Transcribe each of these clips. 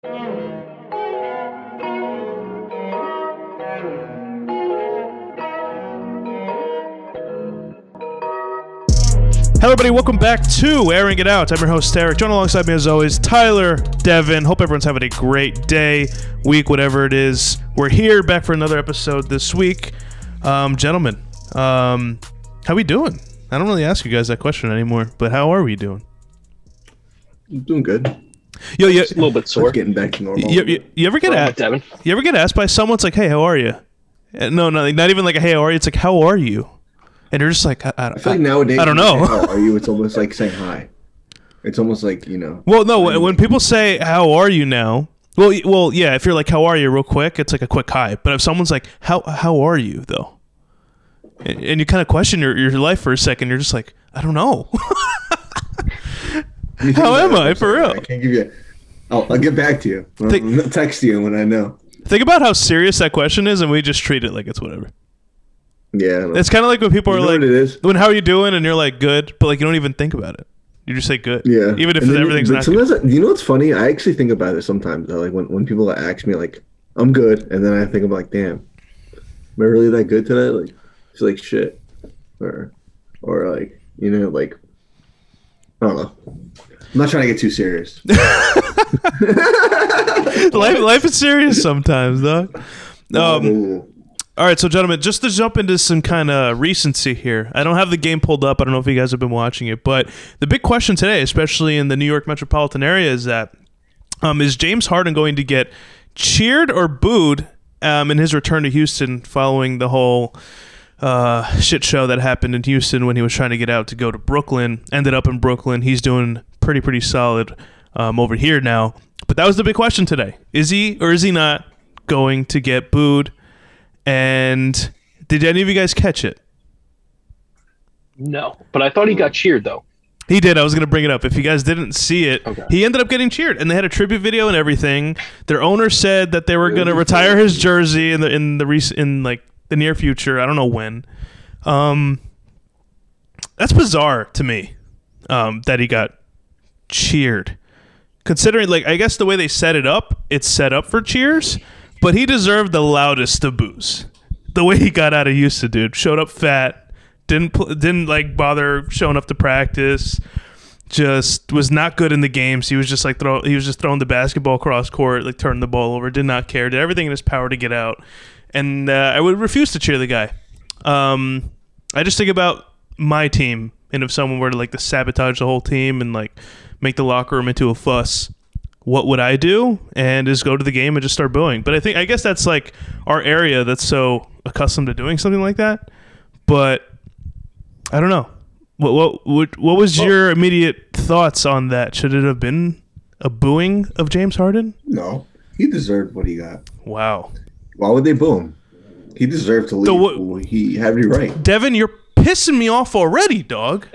Hello everybody, welcome back to Airing It Out. I'm your host, Eric. Joined alongside me as always, Tyler, Devin. Hope everyone's having a great day, week, whatever it is. We're here, back for another episode this week. Gentlemen, how we doing? I don't really ask you guys that question anymore, but how are we doing? I'm doing good. Yo, just a little bit sore. Getting back to normal. You ever get asked? You ever get asked by someone? It's like, hey, how are you? No, not even like a hey, how are you? It's like, how are you? And you're just like, I feel like nowadays, I don't know. How are you? It's almost like saying hi. It's almost like, you know. Well, no, when people say how are you now, well, yeah. If you're like how are you, real quick, it's like a quick hi. But if someone's like how are you though, and you kind of question your life for a second, you're just like, I don't know. How am I for real? I can't give you. I'll get back to you. I'll text you when I know. Think about how serious that question is, and we just treat it like it's whatever. Yeah, it's kind of like when people are like, "When how are you doing?" and you're like, "Good," but like you don't even think about it. You just say "good." Yeah, even if everything's not good. You know what's funny? I actually think about it sometimes. Though. Like when people ask me, like, "I'm good," and then I think about, like, "Damn, am I really that good today?" Like, it's like shit, or like, you know, like, I don't know. I'm not trying to get too serious. life is serious sometimes, though. All right, so gentlemen, just to jump into some kind of recency here. I don't have the game pulled up. I don't know if you guys have been watching it, but the big question today, especially in the New York metropolitan area, is that is James Harden going to get cheered or booed in his return to Houston following the whole shit show that happened in Houston when he was trying to get out to go to Brooklyn, ended up in Brooklyn. He's doing pretty solid over here now. But that was the big question today. Is he or is he not going to get booed? And did any of you guys catch it? No, but I thought he got cheered, though. He did. I was going to bring it up. If you guys didn't see it, okay. He ended up getting cheered, and they had a tribute video and everything. Their owner said that they were going to retire his jersey in the near future. I don't know when. That's bizarre to me that he got cheered. Considering, like, I guess the way they set it up, it's set up for cheers. But he deserved the loudest of boos. The way he got out of Houston, dude. Showed up fat. Didn't like bother showing up to practice. Just was not good in the games. He was just like throwing the basketball across court, like turning the ball over. Did not care. Did everything in his power to get out. And I would refuse to cheer the guy. I just think about my team, and if someone were to like to sabotage the whole team and like make the locker room into a fuss. What would I do? And is go to the game and just start booing. But I guess that's like our area that's so accustomed to doing something like that. But I don't know. What was your immediate thoughts on that? Should it have been a booing of James Harden? No, he deserved what he got. Wow. Why would they boo him? He deserved to leave. He had it right. Devin, you're pissing me off already, dog.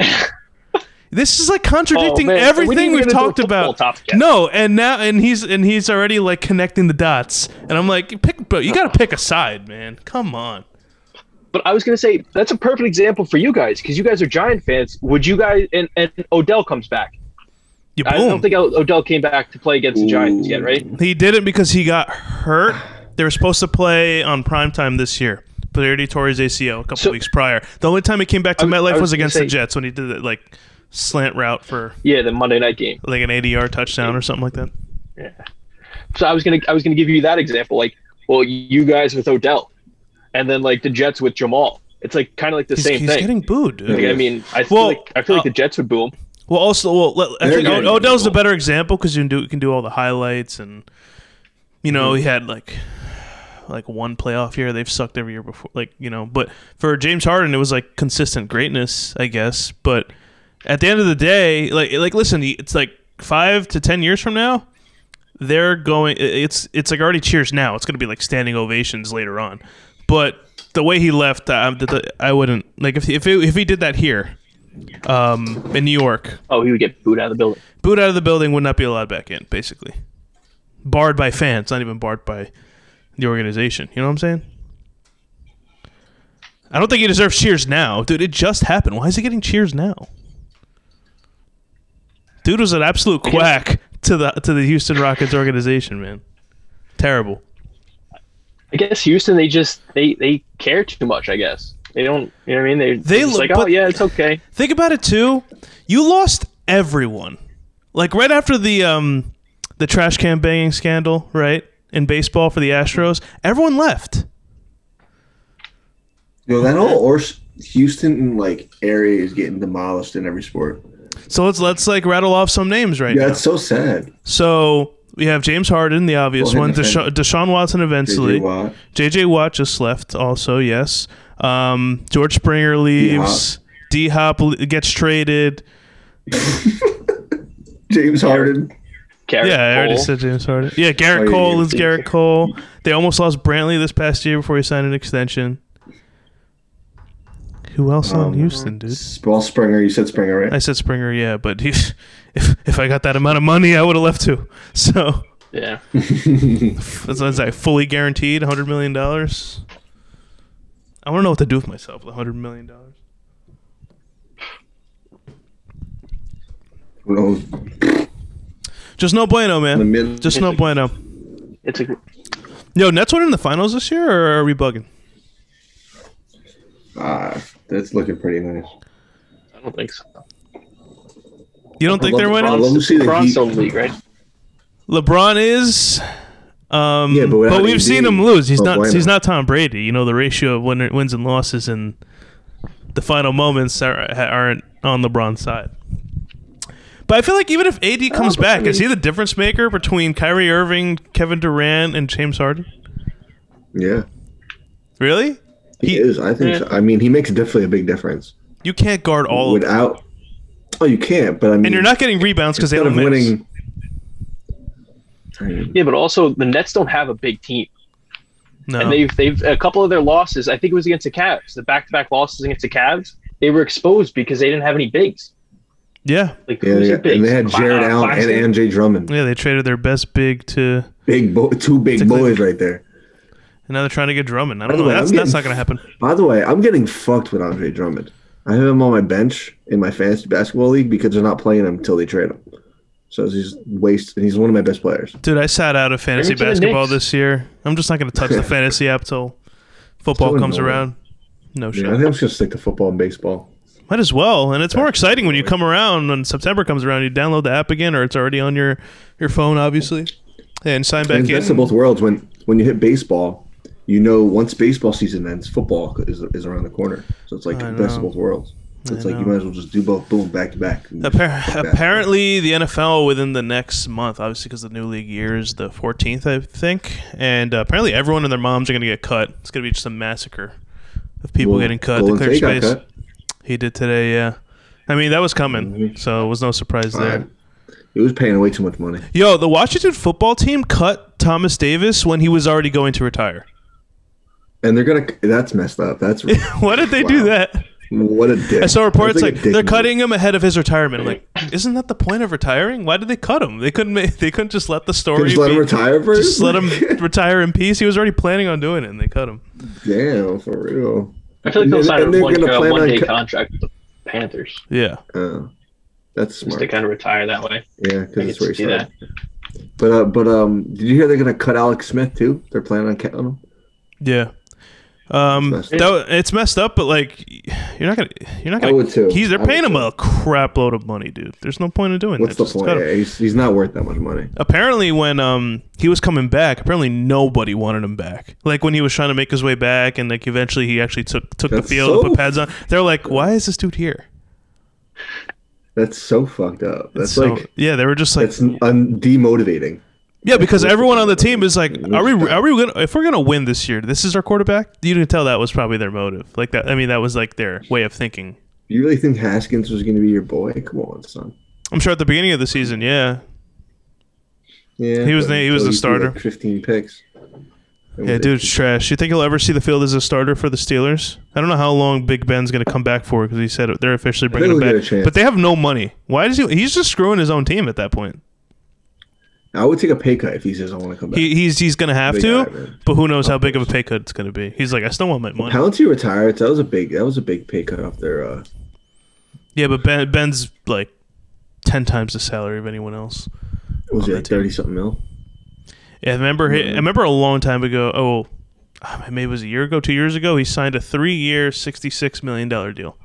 This is like contradicting everything we've talked about. No, and now he's already like connecting the dots, and I'm like, you got to pick a side, man. Come on. But I was gonna say that's a perfect example for you guys because you guys are Giant fans. Would you guys and Odell comes back? I don't think Odell came back to play against the Giants yet, right? He didn't because he got hurt. They were supposed to play on primetime this year. But they already tore his ACL a couple weeks prior. The only time he came back to MetLife was against the Jets when he did it like. Slant route for the Monday night game, like an 80-yard touchdown or something like that. Yeah. So I was gonna give you that example, like, well, you guys with Odell, and then like the Jets with Jamal. It's like kind of like the same thing. He's getting booed. Dude. Like, I mean, I feel like the Jets would boo him. Well, I think Odell's the better example because you can do all the highlights, and you know he had like one playoff year. They've sucked every year before, like you know. But for James Harden, it was like consistent greatness, I guess, but. At the end of the day, like listen, it's like 5 to 10 years from now, they're going. It's like already cheers now. It's going to be like standing ovations later on. But the way he left, I wouldn't like if he did that here, in New York. Oh, he would get booed out of the building. Booed out of the building, would not be allowed back in. Basically, barred by fans, not even barred by the organization. You know what I'm saying? I don't think he deserves cheers now, dude. It just happened. Why is he getting cheers now? Dude was an absolute quack. to the Houston Rockets organization, man. Terrible. I guess Houston, they just they care too much, I guess. They don't, you know what I mean? They're just like, oh, yeah, it's okay. Think about it, too. You lost everyone. Like, right after the trash can banging scandal, right, in baseball for the Astros, everyone left. Yo, that whole Houston, like, area is getting demolished in every sport. So let's like, rattle off some names right now. Yeah, it's so sad. So we have James Harden, the obvious one. Deshaun Watson eventually. JJ Watt just left also, yes. George Springer leaves. D Hop gets traded. James Harden. Garrett Cole. I already said James Harden. Yeah, Garrett Cole. They almost lost Brantley this past year before he signed an extension. Who else on Houston, dude? Well, Springer. You said Springer, right? I said Springer, yeah. But if I got that amount of money, I would have left too. So yeah, that's like fully guaranteed, $100 million. I want to know what to do with myself with $100 million. Well, just no bueno, man. Just no bueno. It's a. Yo, Nets went in the finals this year, or are we bugging? That's looking pretty nice. I don't think so. You don't think they're winning? LeBron's on league, right? LeBron is, yeah, but we've seen him lose. He's not Tom Brady. You know, the ratio of wins and losses and the final moments aren't on LeBron's side. But I feel like even if AD comes back, is he the difference maker between Kyrie Irving, Kevin Durant, and James Harden? Yeah. Really? He is. I think so. I mean, he makes definitely a big difference. You can't guard all of them. Oh, you can't, but I mean... And you're not getting rebounds because they don't miss. Yeah, but also the Nets don't have a big team. No. And they've a couple of their losses, I think it was against the Cavs, the back-to-back losses against the Cavs, they were exposed because they didn't have any bigs. Yeah. Like, yeah. Bigs? And they had Jared Allen and MJ Drummond. Yeah, they traded their best big to... two big boys right there. And now they're trying to get Drummond. I don't know. That's not going to happen. By the way, I'm getting fucked with Andre Drummond. I have him on my bench in my fantasy basketball league because they're not playing him until they trade him. So he's waste. And he's one of my best players. Dude, I sat out of fantasy basketball this year. I'm just not going to touch the fantasy app till football comes around. No shit. I think I'm just going to stick to football and baseball. Might as well. And it's more exciting when you come around. When September comes around, you download the app again, or it's already on your phone, obviously. And sign back in. That's the both worlds. When you hit baseball, you know, once baseball season ends, football is around the corner. So it's like the best of both worlds. So it's like you might as well just do both, boom, back to back. Apparently, the NFL within the next month, obviously because the new league year is the 14th, I think. And apparently everyone and their moms are going to get cut. It's going to be just a massacre of people getting cut to clear space. Cut. He did today, yeah. I mean, that was coming, so it was no surprise there. Right. It was paying way too much money. Yo, the Washington football team cut Thomas Davis when he was already going to retire. And they're gonna. That's messed up. That's why did they do that? What a dick! I saw reports like they're cutting him ahead of his retirement. Like, isn't that the point of retiring? Why did they cut him? They couldn't. They couldn't just let the story. Just let him retire first. Just let him retire in peace. He was already planning on doing it, and they cut him. Damn, for real. I feel like they'll sign a one-day contract with the Panthers. Yeah, that's smart. Just to kind of retire that way. Yeah, because it's where he started. But did you hear they're gonna cut Alex Smith too? They're planning on cutting him. Yeah. It's messed up, but like you're not gonna. I would too. They're paying him a crap load of money, dude. There's no point in doing that. What's the point? Yeah, he's not worth that much money. Apparently, when he was coming back, apparently nobody wanted him back. Like when he was trying to make his way back, and like eventually he actually took the field and put pads on. They're like, why is this dude here? That's so fucked up. That's so, like they were just like it's demotivating. Yeah, because everyone on the team is like, are we gonna, if we're gonna win this year, this is our quarterback? You can tell that was probably their motive. Like that, I mean, that was like their way of thinking. You really think Haskins was gonna be your boy? Come on, son. I'm sure at the beginning of the season, yeah. Yeah, he was the starter. Like 15 picks. Yeah, dude's trash. You think he'll ever see the field as a starter for the Steelers? I don't know how long Big Ben's gonna come back for because he said they're officially bringing him back, but they have no money. Why does he's just screwing his own team at that point? I would take a pay cut if he says I want to come back. He's going to have to, but who knows how big of a pay cut it's going to be. He's like, I still want my money. Pouncey retired. That was a big pay cut off their. Yeah, but Ben's like 10 times the salary of anyone else. Was it like 30-something mil? Yeah, I remember a long time ago. Oh, maybe it was a year ago, 2 years ago. He signed a 3-year, $66 million deal.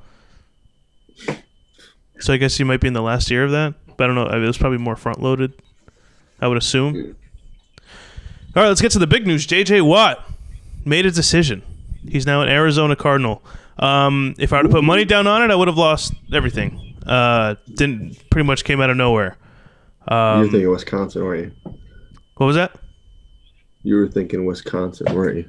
So I guess he might be in the last year of that. But I don't know. I mean, it was probably more front loaded, I would assume. Yeah. All right, let's get to the big news. JJ Watt made a decision. He's now an Arizona Cardinal. If I were to put money down on it, I would have lost everything. Pretty much came out of nowhere. You were thinking Wisconsin, weren't you? What was that? You were thinking Wisconsin, weren't you?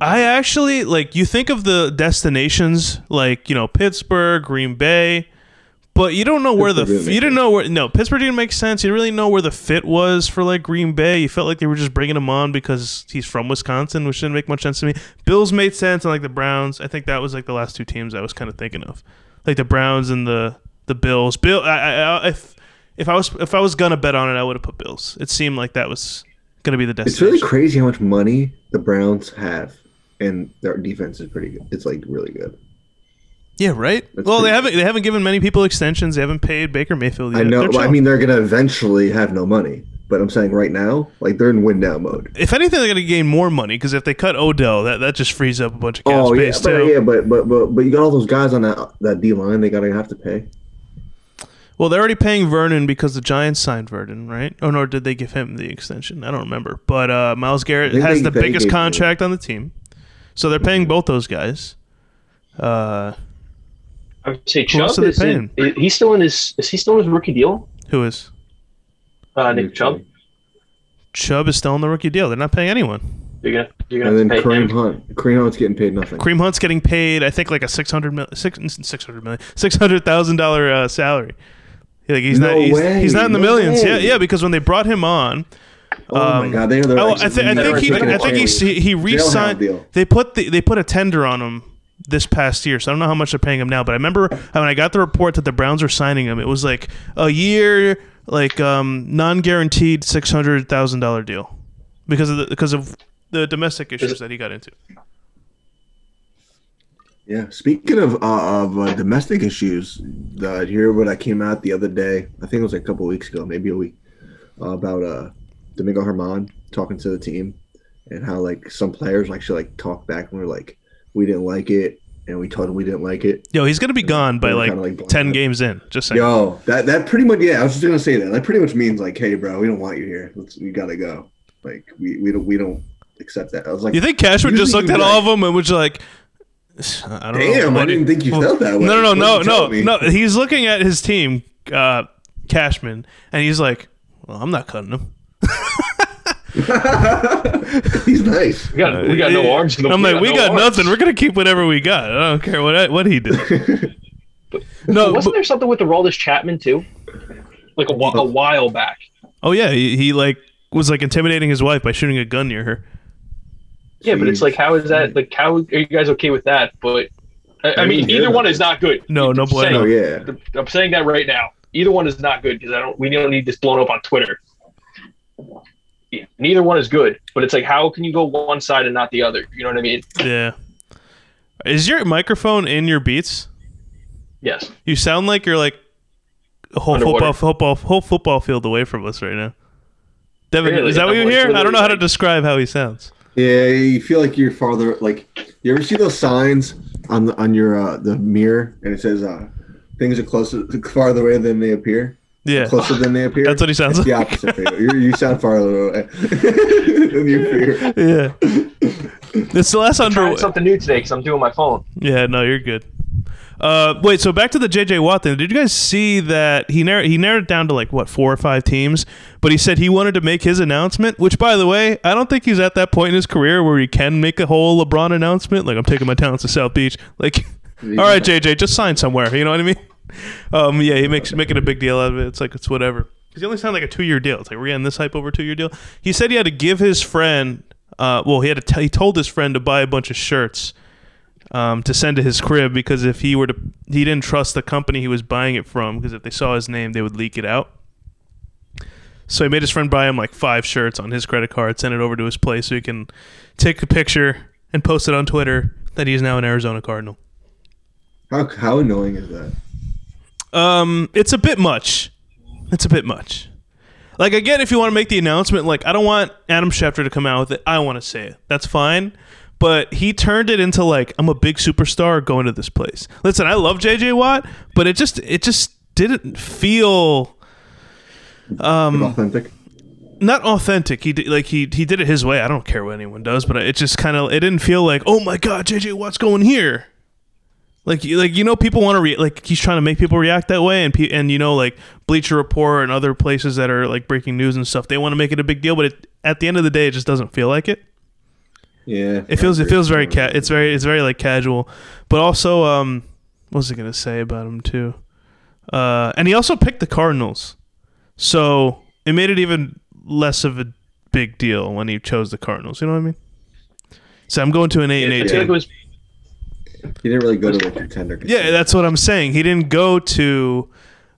I actually, like, you think of the destinations, like, you know, Pittsburgh, Green Bay, but you don't know where Pittsburgh didn't make sense. You didn't really know where the fit was for, like, Green Bay. You felt like they were just bringing him on because he's from Wisconsin, which didn't make much sense to me. Bills made sense, and, like, the Browns. I think that was, like, the last two teams I was kind of thinking of. Like, the Browns and the Bills. If I was gonna bet on it, I would have put Bills. It seemed like that was gonna be the destination. It's really crazy how much money the Browns have, and their defense is pretty good. It's like really good. Yeah, right. They haven't given many people extensions. They haven't paid Baker Mayfield yet. I know. I mean, they're gonna eventually have no money. But I'm saying right now, like, they're in win down mode. If anything, they're gonna gain more money because if they cut Odell, that just frees up a bunch of cap space too. Oh yeah, but you got all those guys on that D line. They gotta have to pay. Well, they're already paying Vernon because the Giants signed Vernon, right? Oh, no, did they give him the extension? I don't remember. But Myles Garrett has the biggest contract on the team. So they're paying both those guys. I would say Chubb is he still in his rookie deal? Who is? Nick Chubb. Chubb is still in the rookie deal. They're not paying anyone. Kareem Hunt's getting paid nothing. Kareem Hunt's getting paid, I think, like a $600,000 salary. Like he's not in the millions. Way. Yeah, because when they brought him on, oh my god, I think he re-signed. They put a tender on him this past year, so I don't know how much they're paying him now. But I remember when I got the report that the Browns were signing him, it was like a year, like non-guaranteed $600,000 deal because of the domestic issues that he got into. Yeah, speaking of domestic issues, here what I came out the other day, I think it was a couple weeks ago, maybe a week, about Domingo Herman talking to the team and how, like, some players actually, like, talk back and were like, we didn't like it, and we told him we didn't like it. Yo, he's gonna be gone by like 10 games in. Just saying. Yo, that pretty much, yeah, I was just gonna say that. That pretty much means like, hey, bro, we don't want you here. You gotta go. Like we don't accept that. I was like, you think Cashman just looked at all of them and was like, I don't know. Damn, I didn't think you felt that way. No. He's looking at his team, Cashman, and he's like, well, I'm not cutting him. He's nice. We got no arms. I'm like, we got nothing. We're gonna keep whatever we got. I don't care what he did. Wasn't there something with the Aroldis Chapman too? Like a while back. Oh yeah, he like was like intimidating his wife by shooting a gun near her. Yeah, but it's like, how is that? Like, how are you guys okay with that? But I mean, either one is not good. No bueno. Yeah, I'm saying that right now. Either one is not good because we don't need this blown up on Twitter. Yeah, neither one is good, but it's like, how can you go one side and not the other? You know what I mean? Yeah. Is your microphone in your Beats? Yes. You sound like you're like a whole football field away from us right now. Devin, really? Is that what you hear? I don't know how to describe how he sounds. Yeah, you feel like you're farther. Like, you ever see those signs on your the mirror, and it says things are farther away than they appear. Yeah, closer than they appear. That's what he sounds like. The opposite. You sound farther away than you appear. Yeah, it's the last underway. Something new today because I'm doing my phone. Yeah, no, you're good. Wait, so back to the JJ Watt thing. Did you guys see that he narrowed it down to like what, 4 or 5 teams, but he said he wanted to make his announcement, which, by the way, I don't think he's at that point in his career where he can make a whole LeBron announcement, like, I'm taking my talents to South Beach. Like, yeah. All right, JJ, just sign somewhere. You know what I mean? Yeah, he makes making a big deal out of it. It's like, it's whatever. Because he only signed like a 2-year deal. It's like, we're getting this hype over a 2-year deal. He said he had to give his friend, he told his friend to buy a bunch of shirts to send to his crib, because if he didn't trust the company he was buying it from, because if they saw his name, they would leak it out. So he made his friend buy him like 5 shirts on his credit card, send it over to his place so he can take a picture and post it on Twitter that he's now an Arizona Cardinal. How annoying is that? It's a bit much. Like, again, if you want to make the announcement, like, I don't want Adam Schefter to come out with it. I want to say it. That's fine. But he turned it into, like, I'm a big superstar going to this place. Listen, I love JJ Watt, but it just didn't feel... authentic. Not authentic. He did it his way. I don't care what anyone does, but it just kind of... It didn't feel like, oh, my God, JJ Watt's going here. Like you know, people want to he's trying to make people react that way, and you know, like Bleacher Report and other places that are like breaking news and stuff, they want to make it a big deal, but at the end of the day, it just doesn't feel like it. Yeah, it feels very it's very like casual, but also what was I gonna say about him too? And he also picked the Cardinals, so it made it even less of a big deal when he chose the Cardinals. You know what I mean? So I'm going to an 8 and 8 team. He didn't really go to like contender. Yeah, that's what I'm saying. He didn't go to.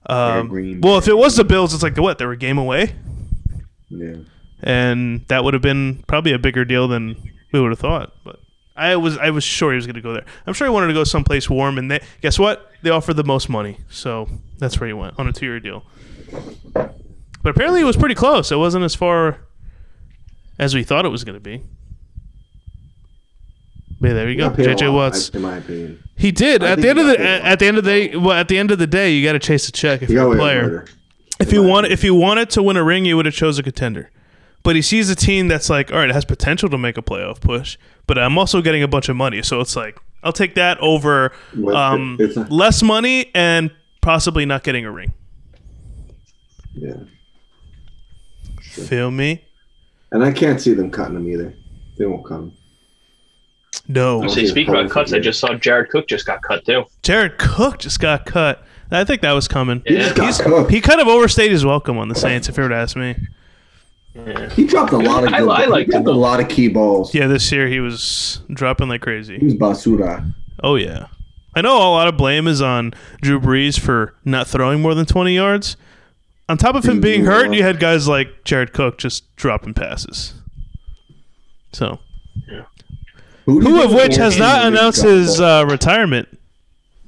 Well, if it was the Bills, it's like they were a game away. Yeah, and that would have been probably a bigger deal than we would have thought. But I was sure he was going to go there. I'm sure he wanted to go someplace warm. And guess what? They offered the most money, so that's where he went on a 2-year deal. But apparently, it was pretty close. It wasn't as far as we thought it was going to be. Yeah, there you go, JJ Watts. In my opinion, he did. At the end of the day, you got to chase a check if you're a player. If you wanted to win a ring, you would have chose a contender. But he sees a team that's like, all right, it has potential to make a playoff push, but I'm also getting a bunch of money, so it's like I'll take that over less money and possibly not getting a ring. Yeah, sure. Feel me? And I can't see them cutting him either. They won't cut him. No. Speaking about cuts, I just saw Jared Cook just got cut too. Jared Cook just got cut. I think that was coming. Yeah. He kind of overstayed his welcome on the Saints, if you were to ask me. Yeah. He dropped a lot of. He dropped a lot of key balls. Yeah, this year he was dropping like crazy. He was basura. Oh yeah, I know a lot of blame is on Drew Brees for not throwing more than 20 yards. On top of him being hurt, you had guys like Jared Cook just dropping passes. So. Yeah. Who of which has not announced his retirement?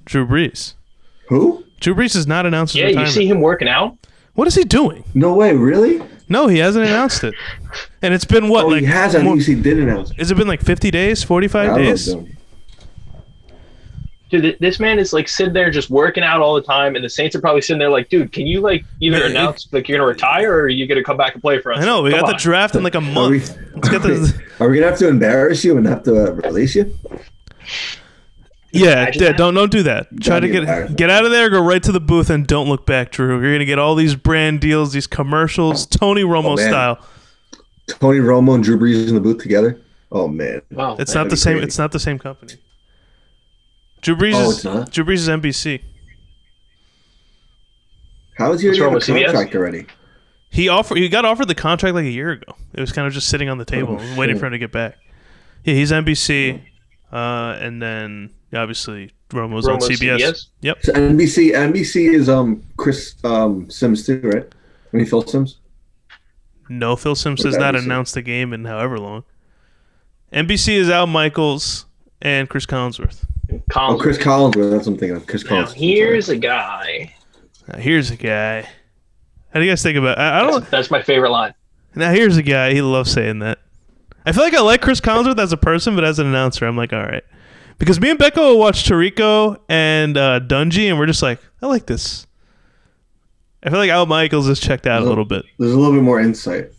Drew Brees. Who? Drew Brees has not announced his retirement. Yeah, you see him working out? What is he doing? No way, really? No, he hasn't announced it. And it's been what? He hasn't. He did announce it. Has it been like 50 days, 45 days? Dude, this man is like sitting there just working out all the time, and the Saints are probably sitting there like, dude, can you like either announce like you're gonna retire or are you gonna come back and play for us? I know we got the draft in like a month. Are we gonna have to embarrass you and have to release you? Yeah, don't do that. Try to get out of there, go right to the booth, and don't look back, Drew. You're gonna get all these brand deals, these commercials, Tony Romo style. Tony Romo and Drew Brees in the booth together. Oh man, wow, it's not the same. Crazy. It's not the same company. Drew Brees is NBC. How is he already on the contract already? He got offered the contract like a year ago. It was kind of just sitting on the table, waiting for him to get back. Yeah, he's NBC, and then obviously Romo's on CBS. Yep. So NBC is Chris Sims too, right? When Phil Sims. No, Phil Sims has not announced the game in however long. NBC is Al Michaels and Cris Collinsworth. Cris Collinsworth, that's what I'm thinking of. Cris Collinsworth. Here's a guy. How do you guys think about it? That's my favorite line. Now here's a guy. He loves saying that. I feel like I like Cris Collinsworth as a person, but as an announcer, I'm like, all right. Because me and Becca will watch Tirico and Dungy, and we're just like, I like this. I feel like Al Michaels is checked out a little bit. There's a little bit more insight.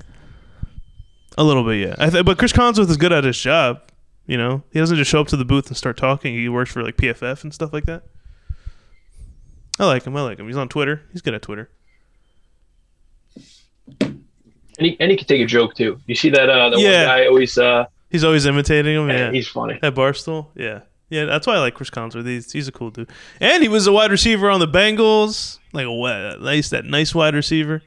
A little bit, yeah. But Cris Collinsworth is good at his job. You know, he doesn't just show up to the booth and start talking. He works for like PFF and stuff like that. I like him. He's on Twitter. He's good at Twitter. And he can take a joke too. You see that one guy always he's always imitating him. Yeah, he's funny. At Barstool. Yeah. Yeah, that's why I like Cris Collinsworth. He's a cool dude. And he was a wide receiver on the Bengals. Like that nice wide receiver.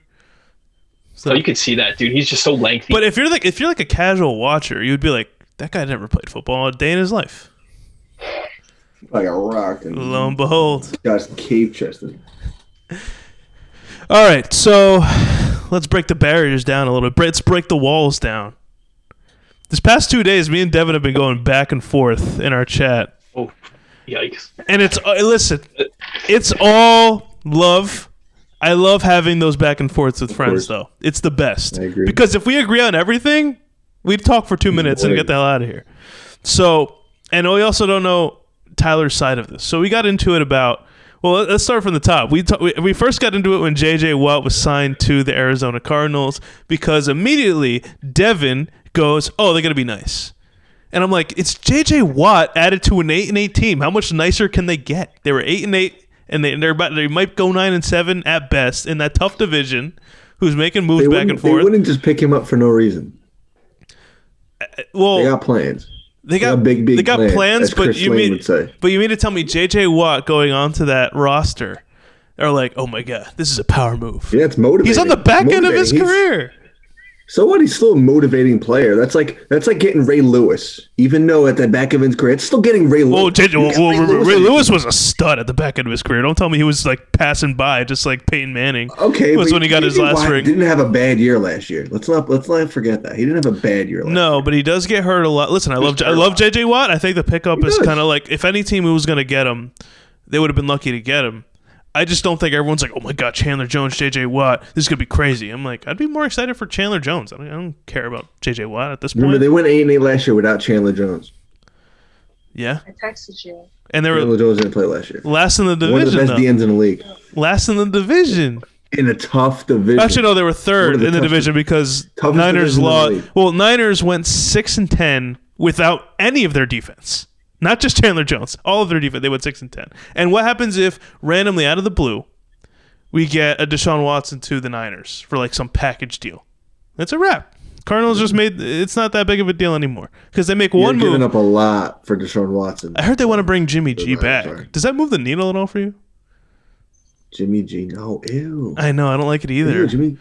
So you could see that dude. He's just so lengthy. But if you're like a casual watcher, you would be like, that guy never played football a day in his life. Like a rock. And lo and behold. Guy's cave chested. All right, so let's break the barriers down a little bit. Let's break the walls down. This past 2 days, me and Devin have been going back and forth in our chat. Oh, yikes. And it's, listen, it's all love. I love having those back and forths with friends, though. It's the best. I agree. Because if we agree on everything, we'd talk for 2 minutes and get the hell out of here. So, and we also don't know Tyler's side of this. So we got into it about, well, let's start from the top. We first got into it when JJ Watt was signed to the Arizona Cardinals, because immediately Devin goes, oh, they're going to be nice. And I'm like, it's JJ Watt added to an 8-8 team. How much nicer can they get? They were 8-8. And they might go 9-7 at best in that tough division. Who's making moves back and forth? They wouldn't just pick him up for no reason. Well, they got plans. They got big plans. But you mean to tell me J.J. Watt going onto that roster are like, oh my god, this is a power move. Yeah, it's motivating. He's on the back end of his career. So what? He's still a motivating player. That's like getting Ray Lewis. Even though at the back of his career, it's still getting Ray Lewis. Ray Lewis was a stud at the back end of his career. Don't tell me he was like passing by, just like Peyton Manning. Okay, was when he got his last ring. He didn't have a bad year last year. Let's not forget that. He didn't have a bad year last year. No, but he does get hurt a lot. Listen, I love JJ Watt. I think the pickup is kind of like, if any team was going to get him, they would have been lucky to get him. I just don't think everyone's like, oh my god, Chandler Jones, J.J. Watt, this is going to be crazy. I'm like, I'd be more excited for Chandler Jones. I don't care about J.J. Watt at this point. Remember, they went 8-8 last year without Chandler Jones. Yeah. I texted you. And Chandler Jones didn't play last year. Last in the division, one of the best DNs in the league. Last in the division. In a tough division. Actually, no, they were third in the division because Niners lost. Well, Niners went 6-10 without any of their defense. Not just Chandler Jones. All of their defense. They went 6-10. And what happens if, randomly out of the blue, we get a Deshaun Watson to the Niners for like some package deal? That's a wrap. Cardinals just made, it's not that big of a deal anymore because they make one move. You're giving up a lot for Deshaun Watson. I heard they want to bring Jimmy G back. Sorry. Does that move the needle at all for you? Jimmy G, no. Ew. I know. I don't like it either. Ew, Jimmy.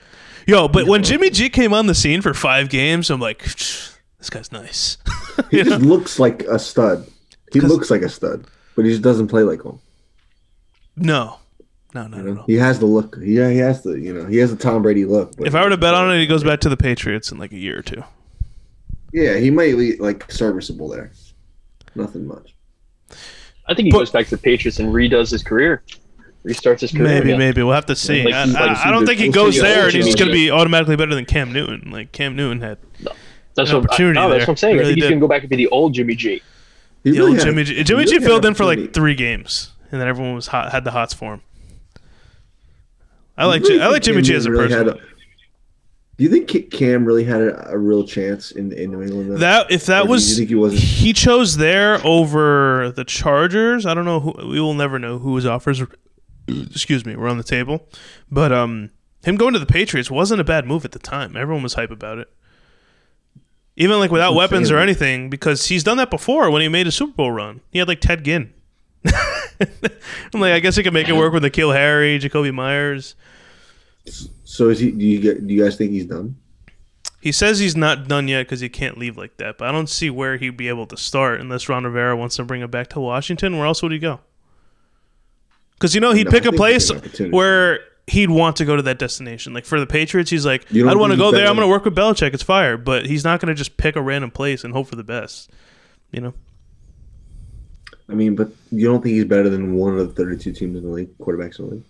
Yo, but when Jimmy G came on the scene for 5 games, I'm like, this guy's nice. He just looks like a stud. He looks like a stud, but he just doesn't play like one. No. He has the look. Yeah, he has the Tom Brady look. If I were to bet on it, he goes back to the Patriots in like a year or two. Yeah, he might be like serviceable there. Nothing much. I think he goes back to the Patriots and redoes his career. Restarts his career. Maybe. We'll have to see. Yeah, I don't think he goes there and he's just going to be automatically better than Cam Newton. Like Cam Newton had that's what I'm saying. Really, I think he's going to go back and be the old Jimmy G. Jimmy G filled in for like 3 games, and then everyone was had the hots for him. I like Jimmy G as a person. Do you think Cam really had a real chance in New England? He chose there over the Chargers. I don't know who. We will never know who his offers. Excuse me, were on the table, but him going to the Patriots wasn't a bad move at the time. Everyone was hype about it. Even like without weapons or anything, because he's done that before when he made a Super Bowl run. He had like Ted Ginn. I'm like, I guess he could make it work with N'Keal Harry, Jacoby Myers. So is he? Do you guys think he's done? He says he's not done yet because he can't leave like that. But I don't see where he'd be able to start unless Ron Rivera wants to bring him back to Washington. Where else would he go? Because he'd pick a place where he'd want to go to that destination. Like for the Patriots, he's like, I'd want to go there. I'm going to work with Belichick. It's fire. But he's not going to just pick a random place and hope for the best. You know? I mean, but you don't think he's better than one of the 32 teams in the league, quarterbacks in the league?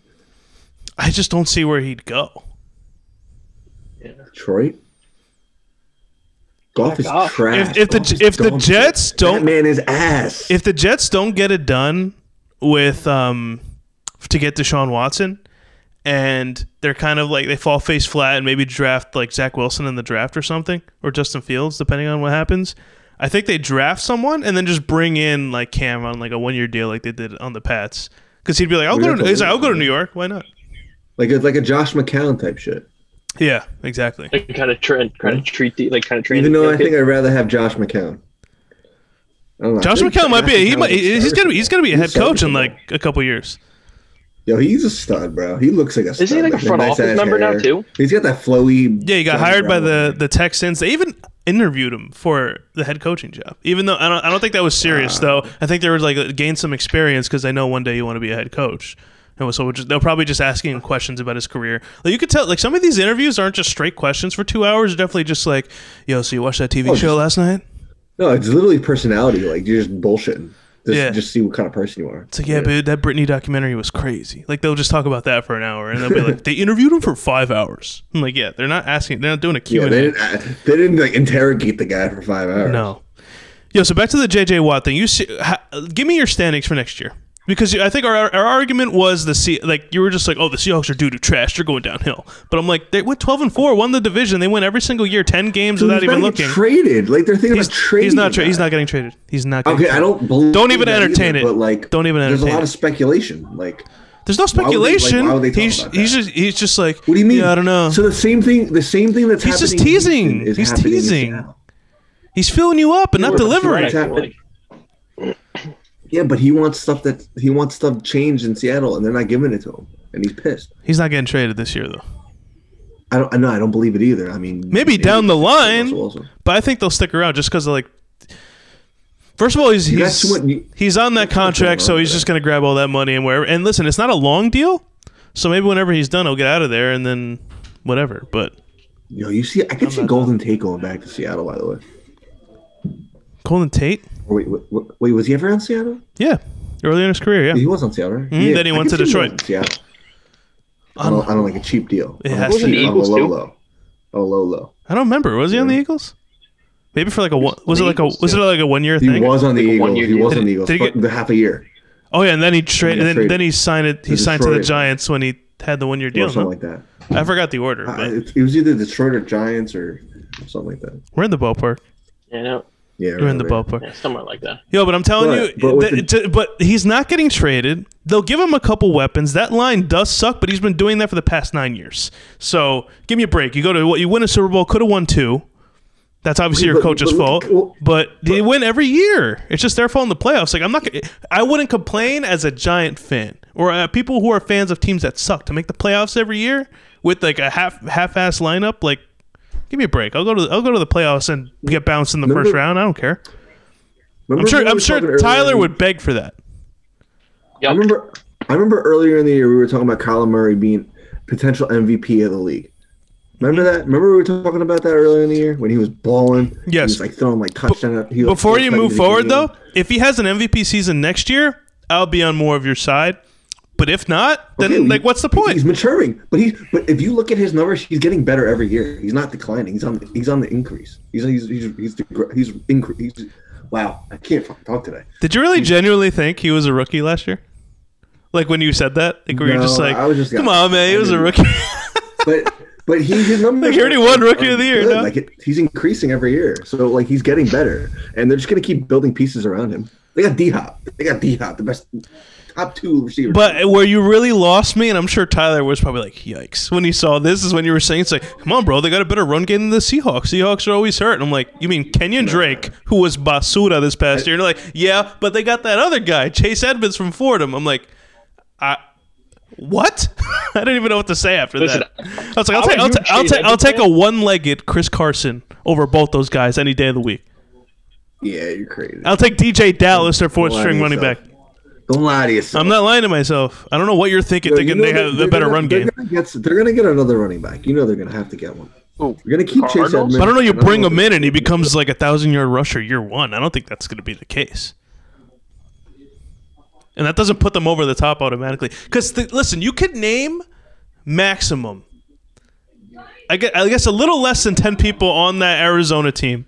I just don't see where he'd go. Yeah. Detroit? Golf is trash. If the Jets don't... That man is ass. If the Jets don't get it done with to get Deshaun Watson... And they're kind of like they fall face flat and maybe draft like Zach Wilson in the draft or something, or Justin Fields, depending on what happens. I think they draft someone and then just bring in like Cam on like a 1-year deal like they did on the Pats, because he'd be like, I'll go to New York. Why not? Like a Josh McCown type shit. Yeah, exactly. Like kind of treat. Even though I think I'd rather have Josh McCown. I don't know. Josh McCown might be. He's gonna be a head coach in like a couple years. Yo, he's a stud, bro. He looks like a stud. Is he like a front office member now, too? He's got that flowy... Yeah, he got hired by the Texans. They even interviewed him for the head coaching job. Even though, I don't think that was serious, though. I think they were like, gain some experience because they know one day you want to be a head coach. And so they'll probably just asking him questions about his career. Like, you could tell, like, some of these interviews aren't just straight questions for 2 hours. They're definitely just like, yo, so you watched that TV show last night? No, it's literally personality. Like, you're just bullshitting. Just see what kind of person you are. It's like, yeah, dude, that Britney documentary was crazy. Like, they'll just talk about that for an hour, and they'll be like, they interviewed him for 5 hours. I'm like, yeah, they're not asking, they're not doing a Q&A. They didn't like interrogate the guy for 5 hours. No. Yo, so back to the JJ Watt thing. You see, give me your standings for next year. Because I think our argument was you were just like, oh, the Seahawks are due to trash, they're going downhill. But I'm like, they went 12-4, won the division, they win every single year, 10 games without even looking. Traded, like they're thinking about trading. He's not getting traded. He's not. Okay, I don't believe. Don't even entertain it. But like, don't even entertain it. There's a lot of speculation. Like, there's no speculation. Why would they talk about that? He's just like, what do you mean? Yeah, I don't know. So the same thing that's happening. He's just teasing. He's teasing. He's filling you up and not delivering. Yeah, but he wants stuff changed in Seattle, and they're not giving it to him, and he's pissed. He's not getting traded this year, though. I don't believe it either. I mean, maybe down the line, but I think they'll stick around just because, like, first of all, he's on that contract, so he's just going to grab all that money and wherever. And listen, it's not a long deal, so maybe whenever he's done, he'll get out of there and then whatever. But I could see Golden Tate going back to Seattle. By the way, Golden Tate. Wait, was he ever on Seattle? Yeah, earlier in his career. Yeah, he was on Seattle. Right? Mm-hmm. Yeah, then he went to Detroit. Yeah, I don't like a cheap deal. It has to be on the low. I don't remember. Was he on the Eagles? Maybe for like a one. Was it like a 1 year thing? He was on the Eagles. He was on the Eagles for the half a year. Oh yeah, and then he traded. And then he signed it. He signed to the Giants when he had the 1 year deal. Or something like that. I forgot the order. It was either Detroit or Giants or something like that. We're in the ballpark. Yeah. No. Yeah, you're in the ballpark. Yeah, somewhere like that. Yo, but I'm telling but he's not getting traded. They'll give him a couple weapons. That line does suck, but he's been doing that for the past 9 years. So give me a break. You win a Super Bowl, could have won two. That's obviously your coach's fault. But they win every year. It's just their fault in the playoffs. Like, I wouldn't complain as a Giant fan or people who are fans of teams that suck to make the playoffs every year with like a half-ass lineup. Like, give me a break. I'll go to the playoffs and get bounced in the first round. I don't care. I'm sure Tyler would beg for that. Yeah. I remember earlier in the year we were talking about Kyler Murray being potential MVP of the league. Remember that? Remember we were talking about that earlier in the year when he was balling. Yes. He was like throwing like touchdown. Before you move forward though, if he has an MVP season next year, I'll be on more of your side. But if not, then like, what's the point? He's maturing, but if you look at his numbers, he's getting better every year. He's not declining. He's on the increase. He's wow, I can't fucking talk today. Did you really genuinely think he was a rookie last year? Like when you said that, like were you just like, come on, man, he was a rookie. but his numbers. Like, he already won rookie of the year. No? Like he's increasing every year, so like he's getting better, and they're just gonna keep building pieces around him. They got D Hop, the best. Top two receivers. But where you really lost me, and I'm sure Tyler was probably like, yikes, when he saw this is when you were saying, it's like, come on, bro, they got a better run game than the Seahawks. Seahawks are always hurt. And I'm like, you mean Kenyon Drake, who was basura this past year? And they're like, yeah, but they got that other guy, Chase Edmonds from Fordham. I'm like, what? I didn't even know what to say after that. I was like, I'll take a one-legged Chris Carson over both those guys any day of the week. Yeah, you're crazy. I'll take DJ Dallas, their fourth-string running back. Don't lie to yourself. I'm not lying to myself. I don't know what you're thinking. They have the better run game. They're going to get another running back. You know they're going to have to get one. Oh, you're going to keep Chase Edmonds. I don't know. You bring him in and he becomes like a 1,000-yard rusher year one. I don't think that's going to be the case. And that doesn't put them over the top automatically. Because, listen, you could name maximum. I guess a little less than 10 people on that Arizona team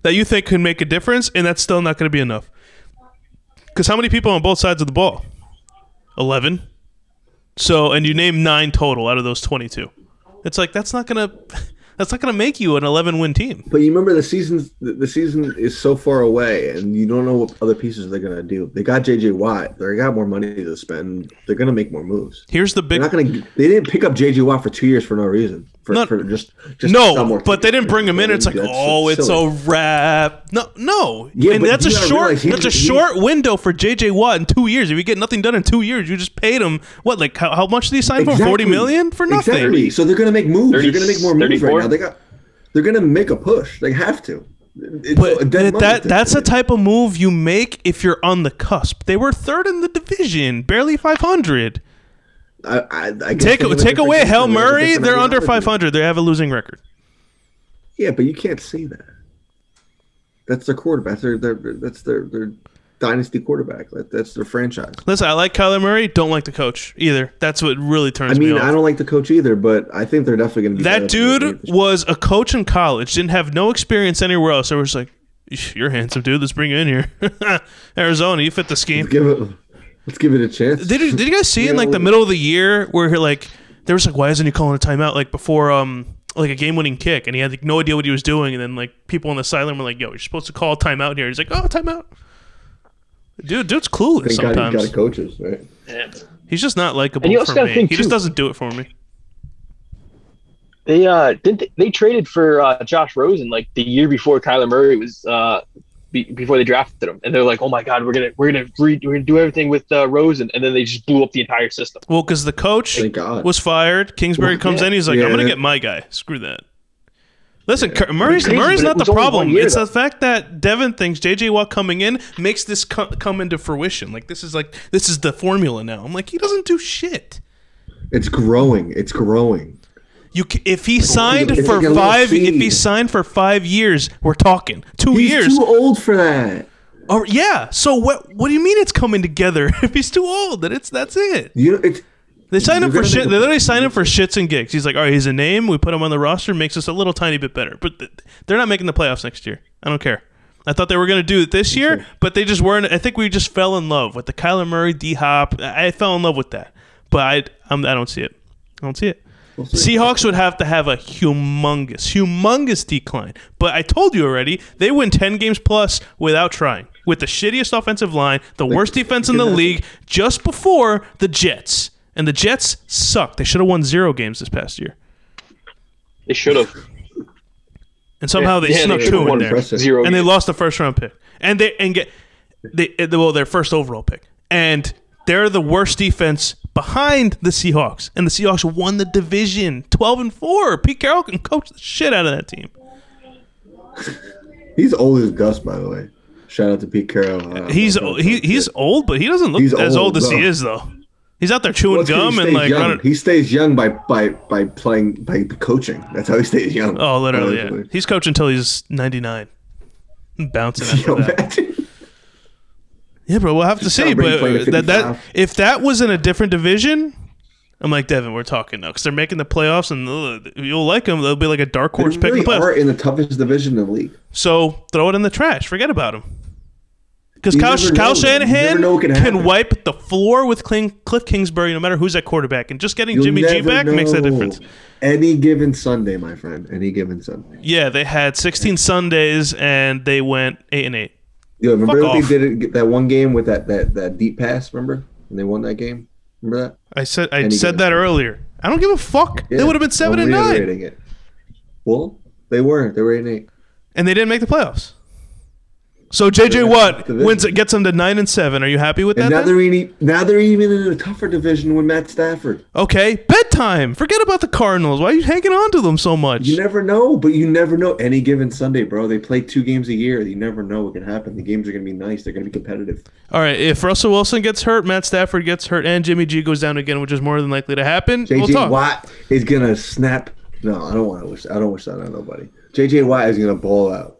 that you think could make a difference, and that's still not going to be enough. Because how many people on both sides of the ball? 11. So, and you name 9 total out of those 22. It's like that's not gonna make you an 11-win team. But you remember the season is so far away, and you don't know what other pieces they're gonna do. They got JJ Watt. They got more money to spend. They're gonna make more moves. Here's the big. They didn't pick up JJ Watt for 2 years for no reason. But they didn't bring him in. It's like, it's a wrap. No. Yeah, and that's a short window for JJ Watt in 2 years. If you get nothing done in 2 years, you just paid him what? Like how much did he sign for? $40 million for nothing. Exactly. So they're gonna make moves. They're gonna make more moves 34? Right now. They're gonna make a push. They have to. That's the type of move you make if you're on the cusp. They were third in the division, barely 500. Take away Hail Murray, they're under 500. They have a losing record. Yeah, but you can't see that. That's their quarterback. That's their dynasty quarterback. That's their franchise. Listen, I like Kyler Murray. Don't like the coach either. That's what really turns me off. I mean, I don't like the coach either, but I think they're definitely going to be. That dude was a coach in college. Didn't have no experience anywhere else. I was like, you're handsome, dude. Let's bring you in here. Arizona, you fit the scheme. Let's give it a chance. Did you guys see in like the middle of the year where like there was like, why isn't he calling a timeout like before like a game-winning kick, and he had like no idea what he was doing, and then like people in the sideline were like, "Yo, you're supposed to call a timeout here." He's like, "Oh, timeout." Dude's clueless sometimes. He's got coaches, right? Yeah. He's just not likable for me. He just doesn't do it for me. They didn't they traded for Josh Rosen like the year before Kyler Murray was before they drafted him, and they're like, "Oh my God, we're gonna do everything with Rosen," and then they just blew up the entire system. Well, because the coach was fired, Kingsbury comes in, he's like, "I'm gonna get my guy. Screw that." Listen, Murray's not the problem. It's the fact that Devin thinks JJ Watt coming in makes this come into fruition. Like this is the formula now. I'm like, he doesn't do shit. It's growing. It's growing. If he signed for 5 years, we're talking 2 years. He's too old for that. Oh yeah. So what do you mean it's coming together? If he's too old, then that's it. They signed him for shit. They literally signed him for shits and gigs. He's like, all right, he's a name. We put him on the roster, makes us a little tiny bit better. But they're not making the playoffs next year. I don't care. I thought they were going to do it this year, but they just weren't. I think we just fell in love with the Kyler Murray, D Hop. I fell in love with that, but I don't see it. I don't see it. Seahawks would have to have a humongous decline. But I told you already, they win 10 games plus without trying. With the shittiest offensive line, the worst defense in the league, just before the Jets. And the Jets suck. They should have won 0 games this past year. They should have. And somehow they snuck 2 in there. And they lost the first round pick. And their first overall pick. And they're the worst defense behind the Seahawks, and the Seahawks won the division 12-4. Pete Carroll can coach the shit out of that team. He's old as Gus, by the way. Shout out to Pete Carroll. He's old, but he doesn't look as old as he is, though. He's out there chewing gum and like running. He stays young by playing, by coaching. That's how he stays young. Oh, literally, yeah. He's coaching until he's 99, bouncing after that. Yeah, bro, we'll have to see. But if that was in a different division, I'm like, Devin, we're talking now because they're making the playoffs, and you'll like them. They'll be like a dark horse pick. They are in the toughest division in the league. So throw it in the trash. Forget about them. Because Kyle Shanahan can wipe the floor with Cliff Kingsbury no matter who's at quarterback. And just getting Jimmy G back makes that difference. Any given Sunday, my friend. Any given Sunday. Yeah, they had 16 Sundays, and they went 8-8. Yo, remember they did it, that one game with that deep pass, remember? And they won that game? Remember that? I said that earlier. I don't give a fuck. Yeah, they would have been 7-9. It. Well, they weren't. They were 8-8. And they didn't make the playoffs. So JJ Watt gets them to 9-7. Are you happy with that? Now they're even in a tougher division with Matt Stafford. Okay, bedtime. Forget about the Cardinals. Why are you hanging on to them so much? You never know, but you never know any given Sunday, bro. They play 2 games a year. You never know what can happen. The games are going to be nice. They're going to be competitive. All right, if Russell Wilson gets hurt, Matt Stafford gets hurt, and Jimmy G goes down again, which is more than likely to happen, JJ Watt is going to snap. No, I don't wish that on nobody. JJ Watt is going to ball out.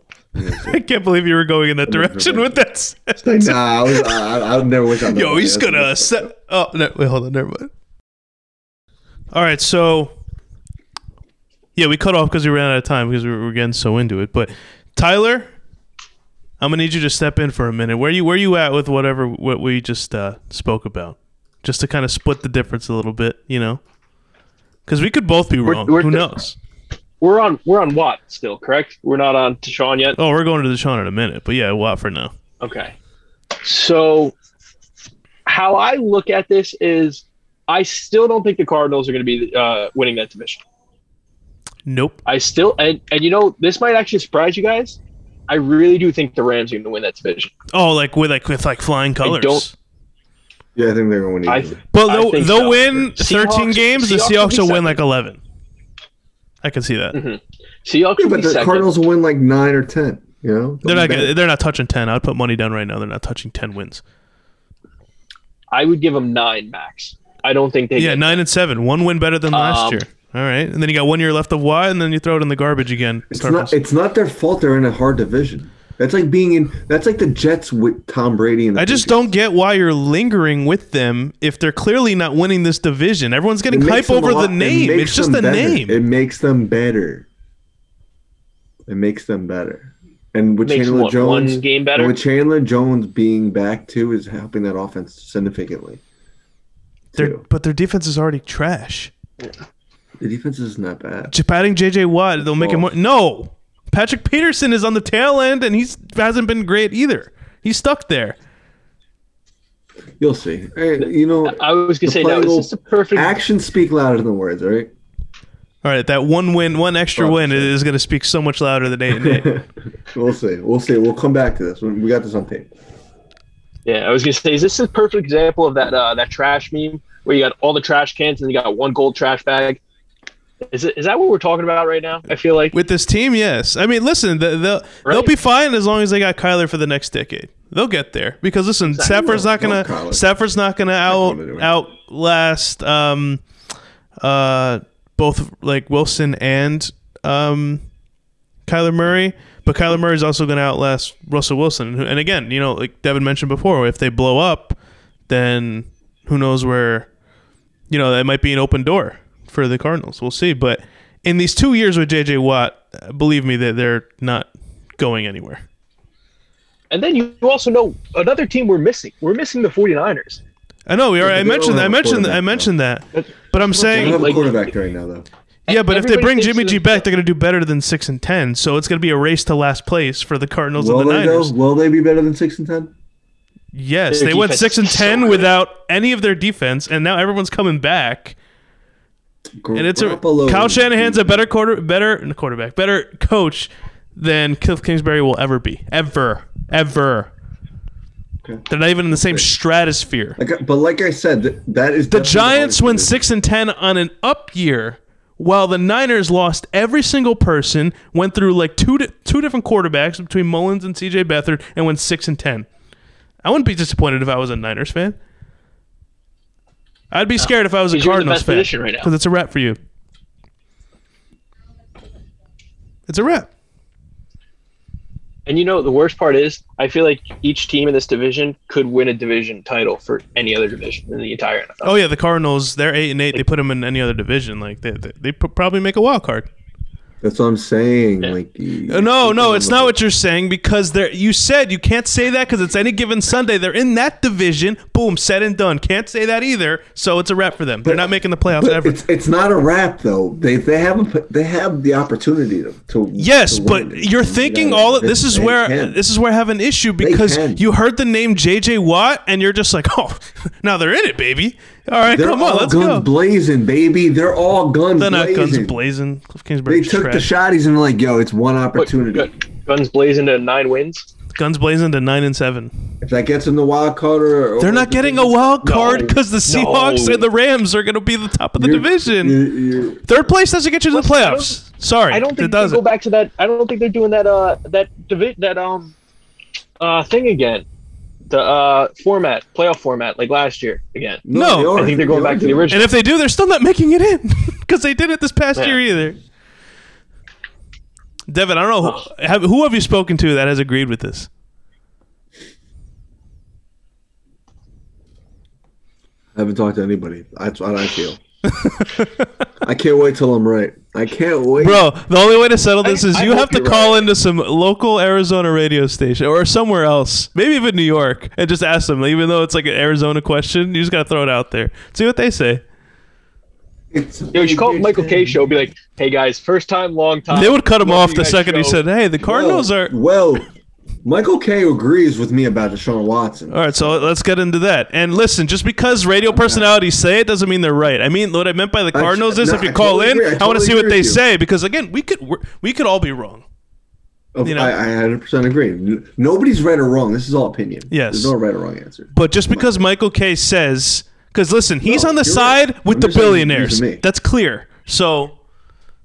I can't believe you were going in that direction with that sentence. Nah, I never wish on that. Yo, he's going to set. Oh, no, wait, hold on. Never mind. All right, so, yeah, we cut off because we ran out of time because we were getting so into it. But, Tyler, I'm going to need you to step in for a minute. Where you at with what we just spoke about? Just to kind of split the difference a little bit, you know? Because we could both be wrong. Who knows? We're on Watt still, correct? We're not on Deshaun yet? Oh, we're going to Deshaun in a minute, but yeah, Watt for now. Okay. So how I look at this is I still don't think the Cardinals are going to be winning that division. Nope. I still – and you know, this might actually surprise you guys. I really do think the Rams are going to win that division. Oh, with flying colors. Yeah, I think they're going to win either. But they'll win 13 games. The Seahawks will win 11. I can see that. Mm-hmm. Seahawks, but the Cardinals will win 9 or 10. You know, they're not touching 10. I'd put money down right now. They're not touching 10 wins. I would give them 9 max. I don't think they. Yeah, 9 and 7. 1 win better than last year. All right, and then you got 1 year left of Y, and then you throw it in the garbage again. It's not their fault. They're in a hard division. That's like being in. That's like the Jets with Tom Brady and the Patriots. Just don't get why you're lingering with them if they're clearly not winning this division. Everyone's getting hype over the name. It's just the name. It makes them better. It makes them better. And with Chandler Jones, one game better. And with Chandler Jones being back too is helping that offense significantly. But their defense is already trash. Yeah. The defense is not bad. Adding JJ Watt, they'll make it more. No, Patrick Peterson is on the tail end, and he hasn't been great either. He's stuck there. You'll see. Hey, you know, I was gonna say that was perfect. Actions speak louder than words, all right? All right, that one win, one extra win, it is going to speak so much louder than day. We'll see. We'll see. We'll come back to this. We got this on tape. Yeah, I was going to say, is this a perfect example of that that trash meme where you got all the trash cans and you got one gold trash bag? Is that what we're talking about right now? I feel like with this team, yes. I mean, listen, they'll be fine as long as they got Kyler for the next decade. They'll get there because listen, Stafford's not gonna outlast both like Wilson and Kyler Murray, but Kyler Murray is also going to outlast Russell Wilson. And again, you know, like Devin mentioned before, if they blow up, then who knows where? You know, that might be an open door for the Cardinals. We'll see. But in these 2 years with J.J. Watt, believe me, that they're not going anywhere. And then you also know another team we're missing. We're missing the 49ers. I know. I mentioned that. But I'm saying they have a quarterback right now, though. Yeah, but if they bring Jimmy G back, they're going to do better than 6-10. So it's going to be a race to last place for the Cardinals and the Niners. Will they be better than 6-10? Yes, they went 6-10 without any of their defense, and now everyone's coming back. And it's Kyle Shanahan's a better coach than Cliff Kingsbury will ever be, ever. Okay. They're not even in the same stratosphere. But like I said, that is the Giants went 6-10 on an up year, while the Niners lost every single person, went through like two different quarterbacks between Mullins and C.J. Beathard, and went 6-10. I wouldn't be disappointed if I was a Niners fan. I'd be scared if I was a Cardinals fan right now, because it's a wrap for you. It's a wrap. And you know, the worst part is, I feel like each team in this division could win a division title for any other division in the entire NFL. Oh yeah, the Cardinals, they're 8-8. They put them in any other division, like they probably make a wild card. That's what I'm saying. Yeah. Like, no, it's not what you're saying because you said you can't say that because it's any given Sunday. They're in that division. Boom, said and done. Can't say that either. So it's a wrap for them. They're not making the playoffs ever. It's not a wrap though. They have the opportunity to. Yes, to win. But you're thinking this is where I have an issue because you heard the name JJ Watt and you're just like, oh, now they're in it, baby. All right, come on, let's go. Guns blazing, baby. They're all guns blazing. They're not guns blazing. Cliff Kingsbury. They took the shotties and were like, yo, it's one opportunity. Guns blazing to 9 wins? Guns blazing to 9-7. If that gets in the wild card or they're not getting a wild card because the Seahawks and the Rams are going to be the top of the division. Third place doesn't get you to the playoffs. Sorry, I don't think they go back to that. I don't think they're doing that thing again. The playoff format, like last year again. No, I think they're going back to the original. And if they do, they're still not making it in because they did it this past year either. Devin, I don't know who have you spoken to that has agreed with this. I haven't talked to anybody. That's what I feel. I can't wait till I'm right. I can't wait. Bro, the only way to settle this is you have to call into some local Arizona radio station or somewhere else, maybe even New York, and just ask them. Even though it's like an Arizona question, you just got to throw it out there. See what they say. You should call Michael K. Show, be like, hey guys, first time, long time. They would cut him off the second he said, hey, the Cardinals are... Well, Michael K. agrees with me about Deshaun Watson. All right, so let's get into that. And listen, just because radio personalities say it doesn't mean they're right. I mean, what I meant by the Cardinals is if you call in, I want to see what they say because, again, we could all be wrong. You know? I 100% agree. Nobody's right or wrong. This is all opinion. Yes. There's no right or wrong answer. But just because Michael K. says... Because, listen, he's on the side with the billionaires. That's clear. So,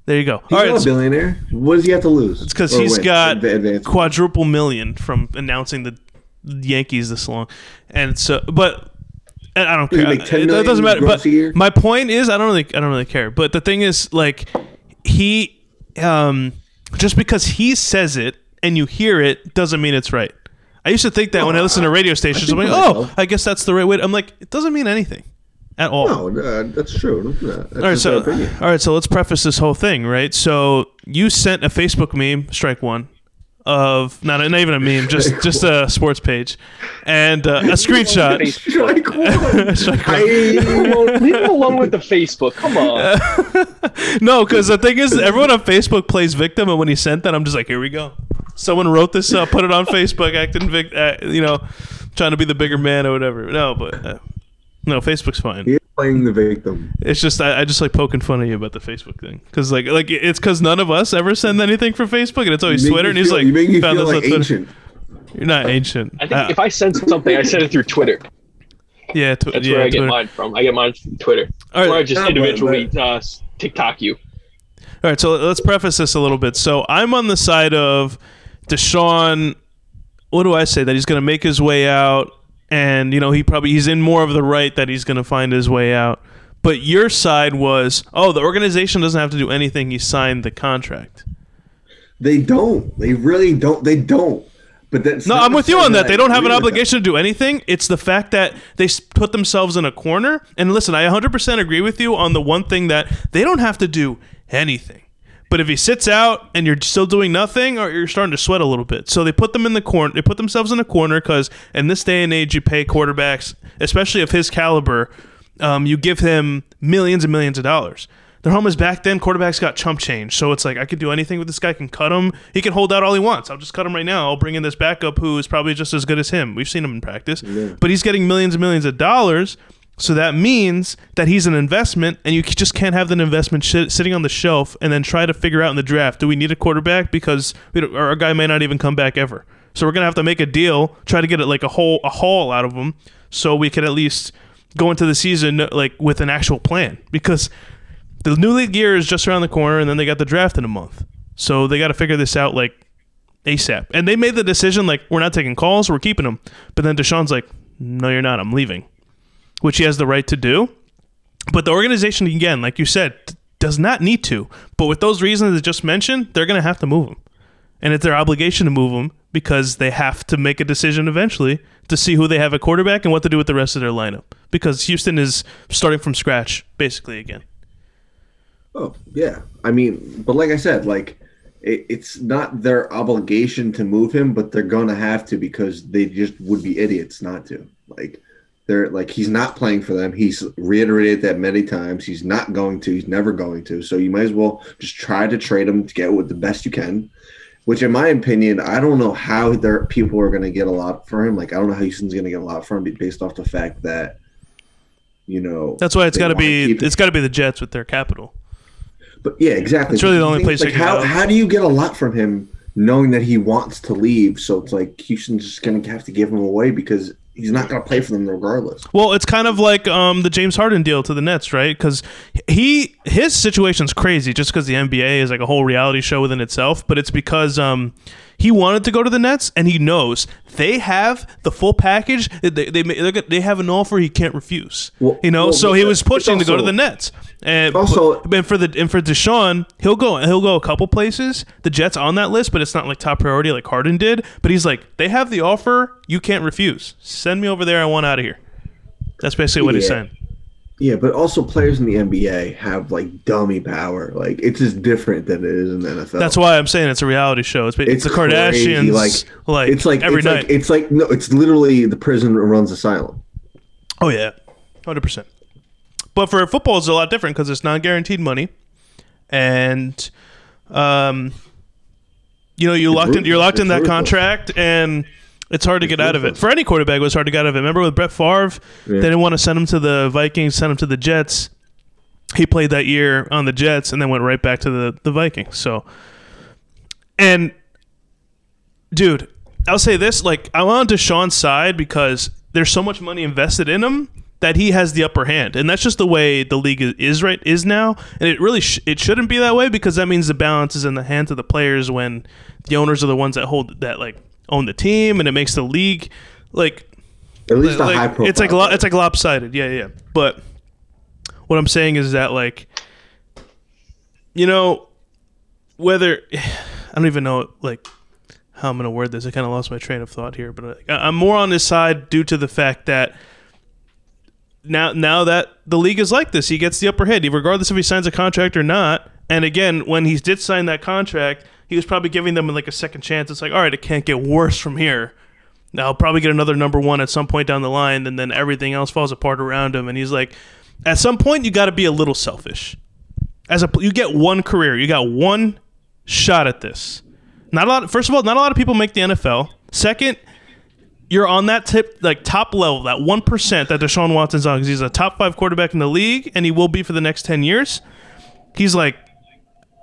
there you go. He's not a billionaire. What does he have to lose? It's because he's got quadruple million from announcing the Yankees this long. And so, but I don't care. It doesn't matter. But my point is, I don't really care. But the thing is, like, he, just because he says it and you hear it doesn't mean it's right. I used to think that when I listen to radio stations, I'm like, oh, I guess that's the right way. I'm like, it doesn't mean anything at all. No, that's true. That's all right, so let's preface this whole thing, right? So you sent a Facebook meme, strike one, of not even a meme, just a sports page, and a screenshot. Strike one. Strike one. Leave it alone with the Facebook. Come on. No, because the thing is, everyone on Facebook plays victim, and when he sent that, I'm just like, here we go. Someone wrote this up, put it on Facebook, acting trying to be the bigger man or whatever. No, but no, Facebook's fine. He's playing the victim. It's just I just like poking fun at you about the Facebook thing, because like it's because none of us ever send anything for Facebook, and it's always Twitter. And he's like, you make me feel like ancient. You're not ancient. I think if I send something, I send it through Twitter. Yeah, that's where I get mine from. I get mine from Twitter. All right, or I just individually TikTok you. All right, so let's preface this a little bit. So I'm on the side of Deshaun, what do I say? That he's going to make his way out, and he's in more of the right that he's going to find his way out. But your side was, oh, the organization doesn't have to do anything. He signed the contract. They don't. They really don't. They don't. But that's I'm with you on that. They don't have an obligation to do anything. It's the fact that they put themselves in a corner. And listen, I 100% agree with you on the one thing that they don't have to do anything. But if he sits out and you're still doing nothing, or you're starting to sweat a little bit. So they put them in the corner. They put themselves in a corner because in this day and age, you pay quarterbacks, especially of his caliber, you give him millions and millions of dollars. The problem is back then, quarterbacks got chump change. So it's like, I could do anything with this guy. I can cut him. He can hold out all he wants. I'll just cut him right now. I'll bring in this backup who is probably just as good as him. We've seen him in practice. Yeah. But he's getting millions and millions of dollars. So that means that he's an investment, and you just can't have that investment sitting on the shelf and then try to figure out in the draft, do we need a quarterback? Because our guy may not even come back ever. So we're going to have to make a deal, try to get like a haul out of him so we can at least go into the season like with an actual plan. Because the new league year is just around the corner, and then they got the draft in a month. So they got to figure this out like ASAP. And they made the decision like, we're not taking calls, we're keeping him. But then Deshaun's like, no, you're not, I'm leaving. Which he has the right to do. But the organization, again, like you said, does not need to. But with those reasons I just mentioned, they're going to have to move him. And it's their obligation to move him because they have to make a decision eventually to see who they have at quarterback and what to do with the rest of their lineup. Because Houston is starting from scratch, basically, again. Oh, yeah. I mean, but like I said, like, it's not their obligation to move him, but they're going to have to because they just would be idiots not to. Like, they're like, he's not playing for them. He's reiterated that many times. He's not going to. He's never going to. So you might as well just try to trade him to get with the best you can, which in my opinion, I don't know how people are going to get a lot for him. Like, I don't know how Houston's going to get a lot for him based off the fact that, that's why it's got to be the Jets with their capital. But yeah, exactly. It's really the only place. Like, how do you get a lot from him knowing that he wants to leave? So it's like Houston's just going to have to give him away because he's not going to play for them regardless. Well, it's kind of like the James Harden deal to the Nets, right? Because his situation's crazy just because the NBA is like a whole reality show within itself. But it's because he wanted to go to the Nets, and he knows they have the full package. They have an offer he can't refuse. Well, so he was pushing to go to the Nets. And also, for Deshaun, he'll go a couple places. The Jets on that list, but it's not like top priority like Harden did. But he's like, they have the offer you can't refuse. Send me over there. I want out of here. That's basically what he's saying. Yeah, but also players in the NBA have like dummy power. Like, it's just different than it is in the NFL. That's why I'm saying it's a reality show. It's the Kardashians. Like it's like every night. It's literally the prison runs asylum. Oh yeah, 100%. But for football, it's a lot different because it's non-guaranteed money, and you're locked in that contract and. It's hard to get out of it. For any quarterback, it was hard to get out of it. Remember with Brett Favre, they didn't want to send him to the Vikings, send him to the Jets. He played that year on the Jets and then went right back to the Vikings. So, and, dude, I'll say this. Like, I'm on Deshaun's side because there's so much money invested in him that he has the upper hand. And that's just the way the league is now. And it really it shouldn't be that way because that means the balance is in the hands of the players when the owners are the ones that hold that, like, own the team, and it makes the league like at least a high profile. It's like lopsided, yeah. But what I'm saying is that like whether I don't even know like how I'm going to word this. I kind of lost my train of thought here, but I'm more on his side due to the fact that now that the league is like this, he gets the upper hand, regardless if he signs a contract or not. And again, when he did sign that contract, he was probably giving them like a second chance. It's like, all right, it can't get worse from here. Now I'll probably get another number one at some point down the line, and then everything else falls apart around him. And he's like, at some point, you got to be a little selfish. You get one career, you got one shot at this. First of all, not a lot of people make the NFL. Second, you're on that top level, that 1% that Deshaun Watson's on, because he's a top 5 quarterback in the league, and he will be for the next 10 years. He's like,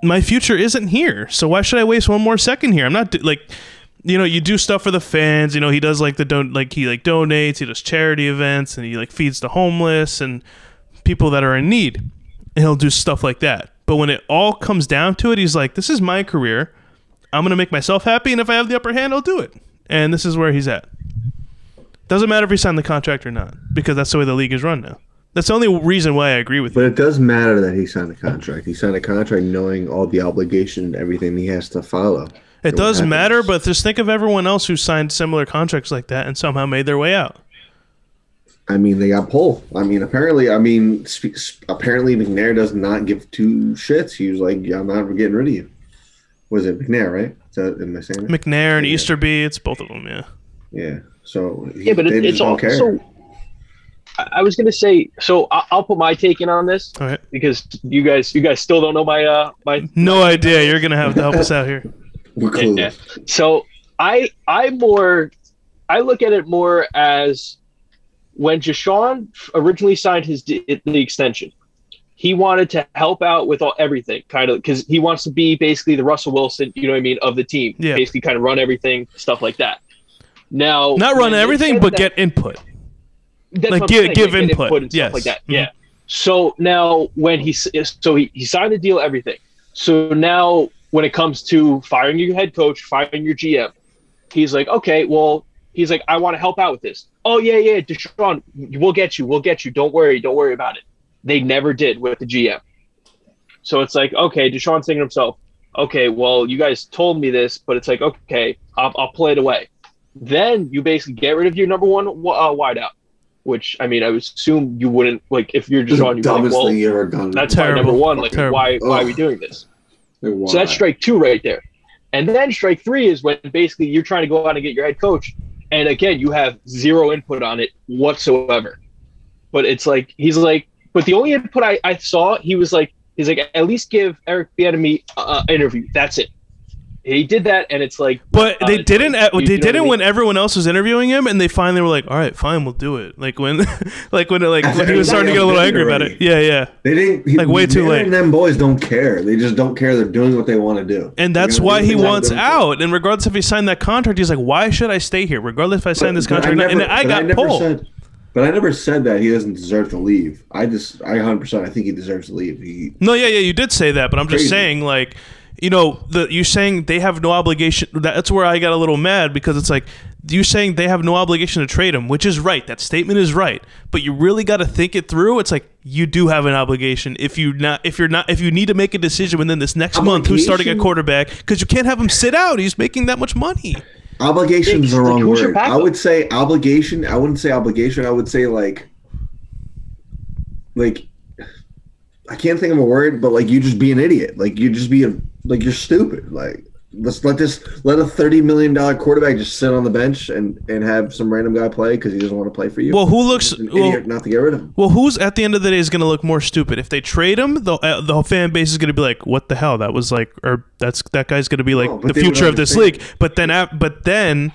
my future isn't here, so why should I waste one more second here? I'm not you do stuff for the fans. He does donates, he does charity events, and he feeds the homeless and people that are in need. And he'll do stuff like that. But when it all comes down to it, he's like, this is my career. I'm going to make myself happy, and if I have the upper hand, I'll do it. And this is where he's at. Doesn't matter if he signed the contract or not, because that's the way the league is run now. That's the only reason why I agree with you. But it does matter that he signed a contract. He signed a contract knowing all the obligation and everything he has to follow. It does matter, but just think of everyone else who signed similar contracts like that and somehow made their way out. I mean, they got pulled. Apparently McNair does not give two shits. He was like, I'm not getting rid of you. Was it McNair, right? Am I saying that? McNair and Easterbee, it's both of them, yeah. Yeah. So it's all care. So I was going to say, so I'll put my take in on this, all right, because you guys still don't know my no idea. You're going to have to help us out here. We're cool. Yeah. So I look at it more as when Deshaun originally signed the extension, he wanted to help out with everything, kind of, because he wants to be basically the Russell Wilson, you know what I mean, of the team. Yeah. Basically kind of run everything, stuff like that. Now, not run everything, but get input. Give input and stuff like that. Mm-hmm. Yeah. So now when he signed the deal, everything. So now when it comes to firing your head coach, firing your GM, he's like, okay, well, he's like, I want to help out with this. Oh, yeah, Deshaun, we'll get you. Don't worry about it. They never did with the GM. So it's like, okay, Deshaun's thinking to himself, okay, well, you guys told me this, but it's like, okay, I'll play it away. Then you basically get rid of your number one wideout, which, I mean, I would assume you wouldn't, if you're Deshaun, you'd be like, well, ever done. That's our number one. Terrible. Why are we doing this? So that's strike 2 right there. And then strike 3 is when basically you're trying to go out and get your head coach. And again, you have zero input on it whatsoever. But it's like, he's like, but the only input I saw, he's like, at least give Eric Bieniemy an interview. That's it. He did that, and it's like, but they didn't. They didn't when everyone else was interviewing him, and they finally were like, "All right, fine, we'll do it." When he was starting to get a little angry about it. Yeah. They didn't. Way too late. Them boys don't care. They just don't care. They're doing what they want to do, and that's why he wants out. And regardless if he signed that contract, he's like, "Why should I stay here?" Regardless if I signed this contract, and I got pulled. But I never said that he doesn't deserve to leave. I 100%. I think he deserves to leave. You did say that, but I'm just saying, you're saying they have no obligation. That's where I got a little mad, because it's like, you're saying they have no obligation to trade him, which is right. That statement is right, but you really got to think it through. It's like, you do have an obligation if you need to make a decision within this next month who's starting a quarterback, because you can't have him sit out. He's making that much money. Obligation is the wrong word. I would say obligation. I wouldn't say obligation. I would say I can't think of a word, but you just be an idiot. You just be you're stupid. Let a $30 million quarterback just sit on the bench and have some random guy play because he doesn't want to play for you. Well, who looks idiot not to get rid of him? Well, who's at the end of the day is going to look more stupid if they trade him? The fan base is going to be like, "What the hell? That was that guy's going to be the future of this league." But then,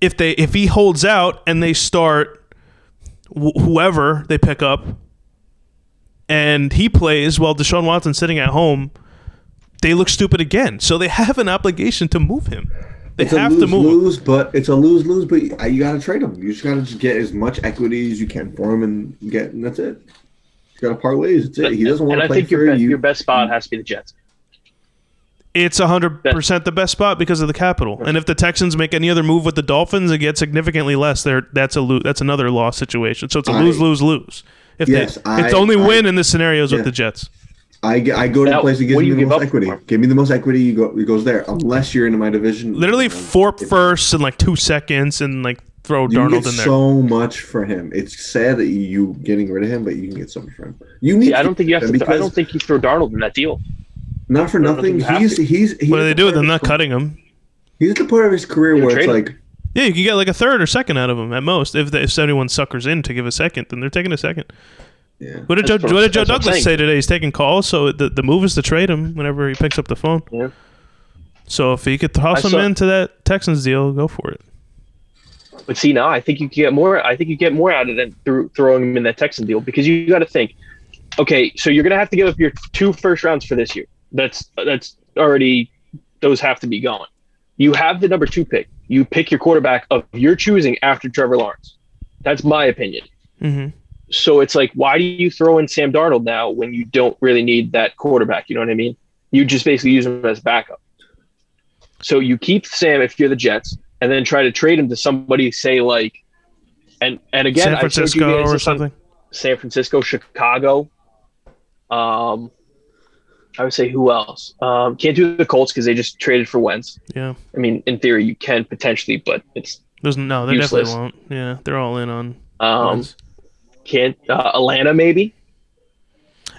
if he holds out and they start whoever they pick up, and he plays while Deshaun Watson's sitting at home, they look stupid again. So they have an obligation to move him. It's a lose-lose, but you got to trade him. You just got to get as much equity as you can for him and that's it. You got to part ways. That's it. He doesn't want to play for you. And I think your best spot has to be the Jets. It's 100% the best spot because of the capital. And if the Texans make any other move with the Dolphins and get significantly less, that's another loss situation. So it's a lose-lose-lose. It's only win in the scenarios with the Jets. I go to the place that gives me the most equity. Give me the most equity, you go. It goes there, unless you're into my division. Literally 4 firsts and like 2 seconds, and like throw Darnold in there. So much for him. It's sad that you getting rid of him, but you can get so much for him. You need. Yeah, I don't think you have to. I don't think you throw Darnold in that deal. Not for nothing. He's what do they do with him? Not cutting him. He's at the part of his career where it's like. Yeah, you can get like a third or second out of him at most. If 71 suckers in to give a second, then they're taking a second. Yeah. What did Joe Douglas say today? He's taking calls, so the move is to trade him whenever he picks up the phone. Yeah. So if he could toss him into that Texans deal, go for it. But see, now I think you get more. I think you get more out of them through throwing him in that Texan deal, because you got to think. Okay, so you're gonna have to give up your 2 first rounds for this year. That's already, those have to be gone. You have the number 2 pick. You pick your quarterback of your choosing after Trevor Lawrence. That's my opinion. Mm-hmm. So it's like, why do you throw in Sam Darnold now when you don't really need that quarterback? You know what I mean? You just basically use him as backup. So you keep Sam if you're the Jets, and then try to trade him to somebody, say, like, and again, San Francisco or something. San Francisco, Chicago. I would say who else? Can't do the Colts because they just traded for Wentz. Yeah. I mean, in theory, you can potentially, but it's no, they useless. Definitely won't. Yeah, they're all in on Wentz. Can't Atlanta maybe?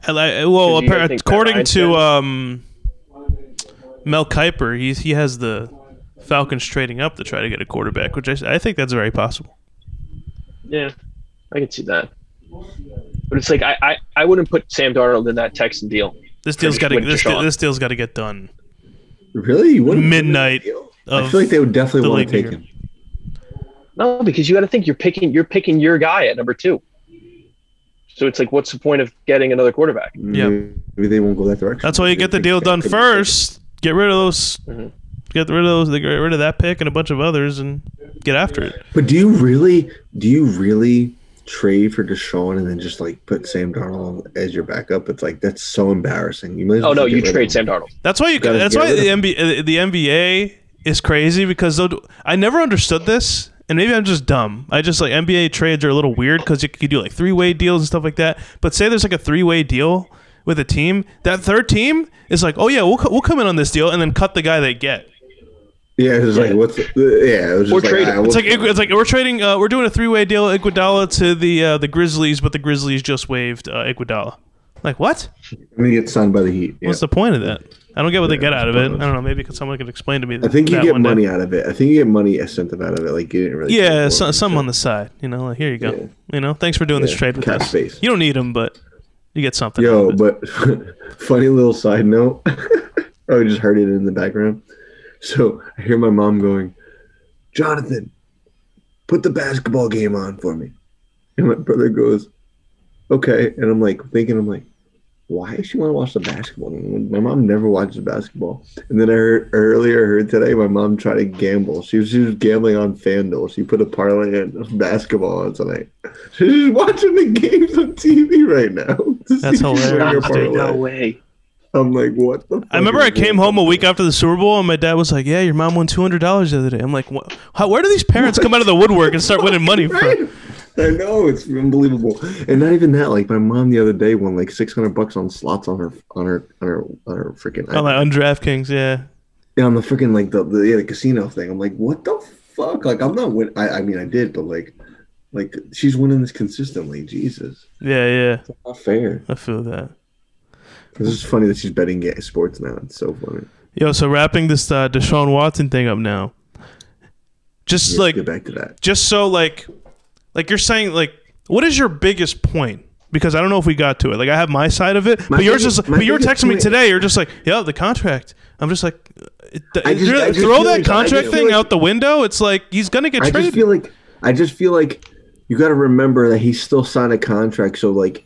Well, according to Mel Kiper, he has the Falcons trading up to try to get a quarterback, which I think that's very possible. Yeah, I can see that. But it's like I wouldn't put Sam Darnold in that Texan deal. This deal's got to get done. Really? You wouldn't midnight. I feel like they would definitely want to take him. No, because you got to think you're picking your guy at number 2. So it's like, what's the point of getting another quarterback? Yeah, maybe they won't go that direction. That's why you get the deal done first. Get rid of those. Mm-hmm. Get rid of that pick and a bunch of others, and get after it. But do you really trade for Deshaun and then just like put Sam Darnold as your backup? It's like, that's so embarrassing. You trade Sam Darnold. That's why you. That's why the NBA is crazy, because I never understood this. And maybe I'm just dumb. I just like NBA trades are a little weird because you could do like 3-way deals and stuff like that. But say there's like a 3-way deal with a team. That third team is like, oh yeah, we'll come in on this deal, and then cut the guy they get. Yeah, it was like we're trading. We're doing a 3-way deal, Iguodala to the Grizzlies, but the Grizzlies just waived Iguodala. Like what? I'm gonna get signed by the Heat. Yeah. What's the point of that? I don't get what they get out of it. I don't know. Maybe someone could explain to me. I think you get money out of it. I think you get money incentive out of it. Like you didn't really. Yeah, some on the side. You know, like, here you go. Yeah. You know, thanks for doing this trade with us. Space. You don't need them, but you get something. Yo, but funny little side note. I just heard it in the background. So I hear my mom going, "Jonathan, put the basketball game on for me." And my brother goes, "Okay," and I'm like, why does she want to watch the basketball? My mom never watches basketball. And then I heard today my mom tried to gamble. She was gambling on FanDuel. She put a parlay on basketball on tonight. She's watching the games on TV right now. That's hilarious. No way. I'm like, what the fuck? I remember I came home a week after the Super Bowl, and my dad was like, yeah, your mom won $200 the other day. I'm like, what? Where do these parents come out of the woodwork and start winning money from? I know, it's unbelievable. And not even that, like my mom the other day won like $600 on slots on her freaking on DraftKings, yeah. Yeah, on the freaking like the casino thing. I'm like, what the fuck? Like I'm not winning. I mean I did, but like she's winning this consistently. Jesus. Yeah. It's not fair. I feel that. This is funny that she's betting sports now. It's so funny. Yo, so wrapping this Deshaun Watson thing up now. Just yeah, like get back to that. Just so like you're saying, like, what is your biggest point? Because I don't know if we got to it. Like, I have my side of it, but yours is. But you were texting me today. You're just like, yeah, the contract. I'm just like, throw that contract thing out the window. It's like he's gonna get traded. I just feel like you got to remember that he's still signed a contract. So like,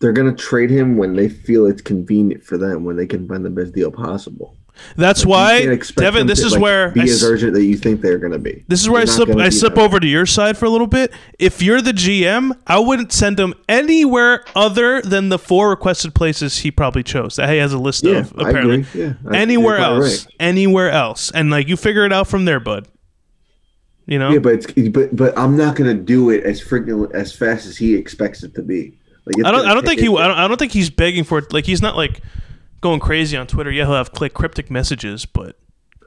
they're gonna trade him when they feel it's convenient for them, when they can find the best deal possible. That's like why, Devin, this is where be as urgent that you think they're going to be. This is where I slip over to your side for a little bit. If you're the GM, I wouldn't send him anywhere other than the 4 requested places he probably chose. That he has a list of, apparently. Yeah, anywhere else. Right. Anywhere else. And like you figure it out from there, bud. You know? Yeah, but I'm not going to do it as fast as he expects it to be. Like, it's I don't think he's begging for it. Like, he's not like going crazy on Twitter. Yeah, he'll have cryptic messages, but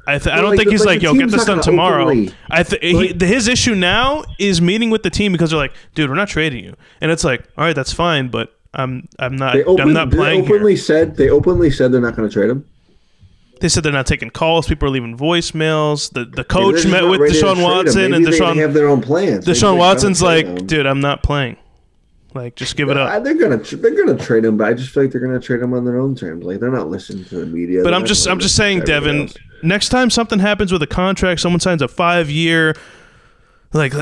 I don't think he's like, yo, get this done tomorrow. His issue now is meeting with the team because they're like, dude, we're not trading you, and it's like, all right, that's fine, but I'm not playing. They openly said they're not going to trade him. They said they're not taking calls. People are leaving voicemails. The coach met with Deshaun Watson, and they have their own plans. Deshaun Watson's like, dude, I'm not playing. Like, just give it up. They're gonna trade him, but I just feel like they're gonna trade him on their own terms. Like, they're not listening to the media. But I'm just saying, Devin, next time something happens with a contract, someone signs a 5-year, like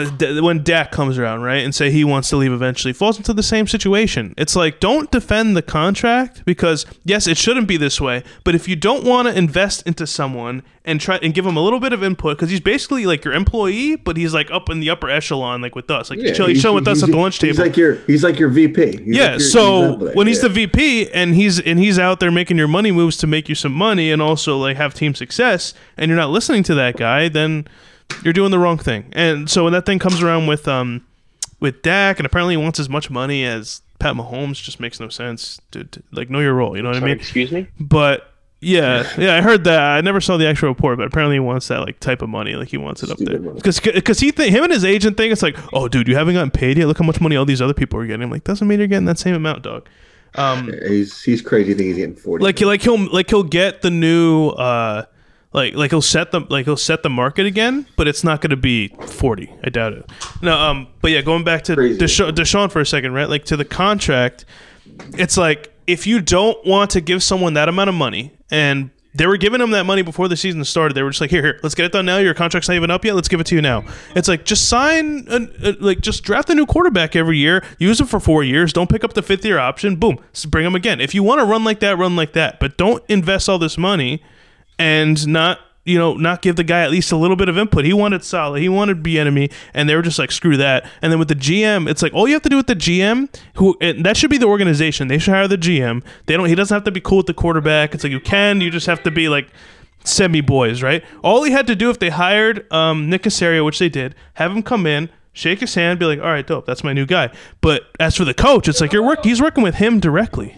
when Dak comes around, right, and say he wants to leave eventually, falls into the same situation. It's like, don't defend the contract because yes, it shouldn't be this way. But if you don't want to invest into someone and try and give him a little bit of input, because he's basically like your employee, but he's like up in the upper echelon, like with us, like yeah, he's chilling with us at the lunch table. He's like your VP. He's the VP and he's out there making your money moves to make you some money and also like have team success, and you're not listening to that guy, then you're doing the wrong thing. And so when that thing comes around with Dak, and apparently he wants as much money as Pat Mahomes, just makes no sense. Dude, like, know your role, you know what I mean? Excuse me? But yeah, I heard that. I never saw the actual report, but apparently he wants that like type of money, like he wants it up there. Because him and his agent think it's like, oh, dude, you haven't gotten paid yet. Look how much money all these other people are getting. I'm like, doesn't mean you're getting that same amount, dog. He's crazy. I think he's getting 40. He'll get the new. He'll set the market again, but it's not going to be 40. I doubt it. No, but yeah, going back to Deshaun for a second, right? Like, to the contract, it's like, if you don't want to give someone that amount of money, and they were giving him that money before the season started, they were just like, here, let's get it done now. Your contract's not even up yet. Let's give it to you now. It's like, just sign, just draft a new quarterback every year. Use him for 4 years. Don't pick up the 5th-year option. Boom, bring him again. If you want to run like that, but don't invest all this money and not give the guy at least a little bit of input. He wanted Salah, he wanted Bieniemy, and they were just like, screw that. And then with the GM, it's like, all you have to do with the GM, that should be the organization. They should hire the GM. He doesn't have to be cool with the quarterback. It's like, you just have to be like semi boys, right? All he had to do if they hired Nick Caserio, which they did, have him come in, shake his hand, be like, all right, dope, that's my new guy. But as for the coach, it's like he's working with him directly.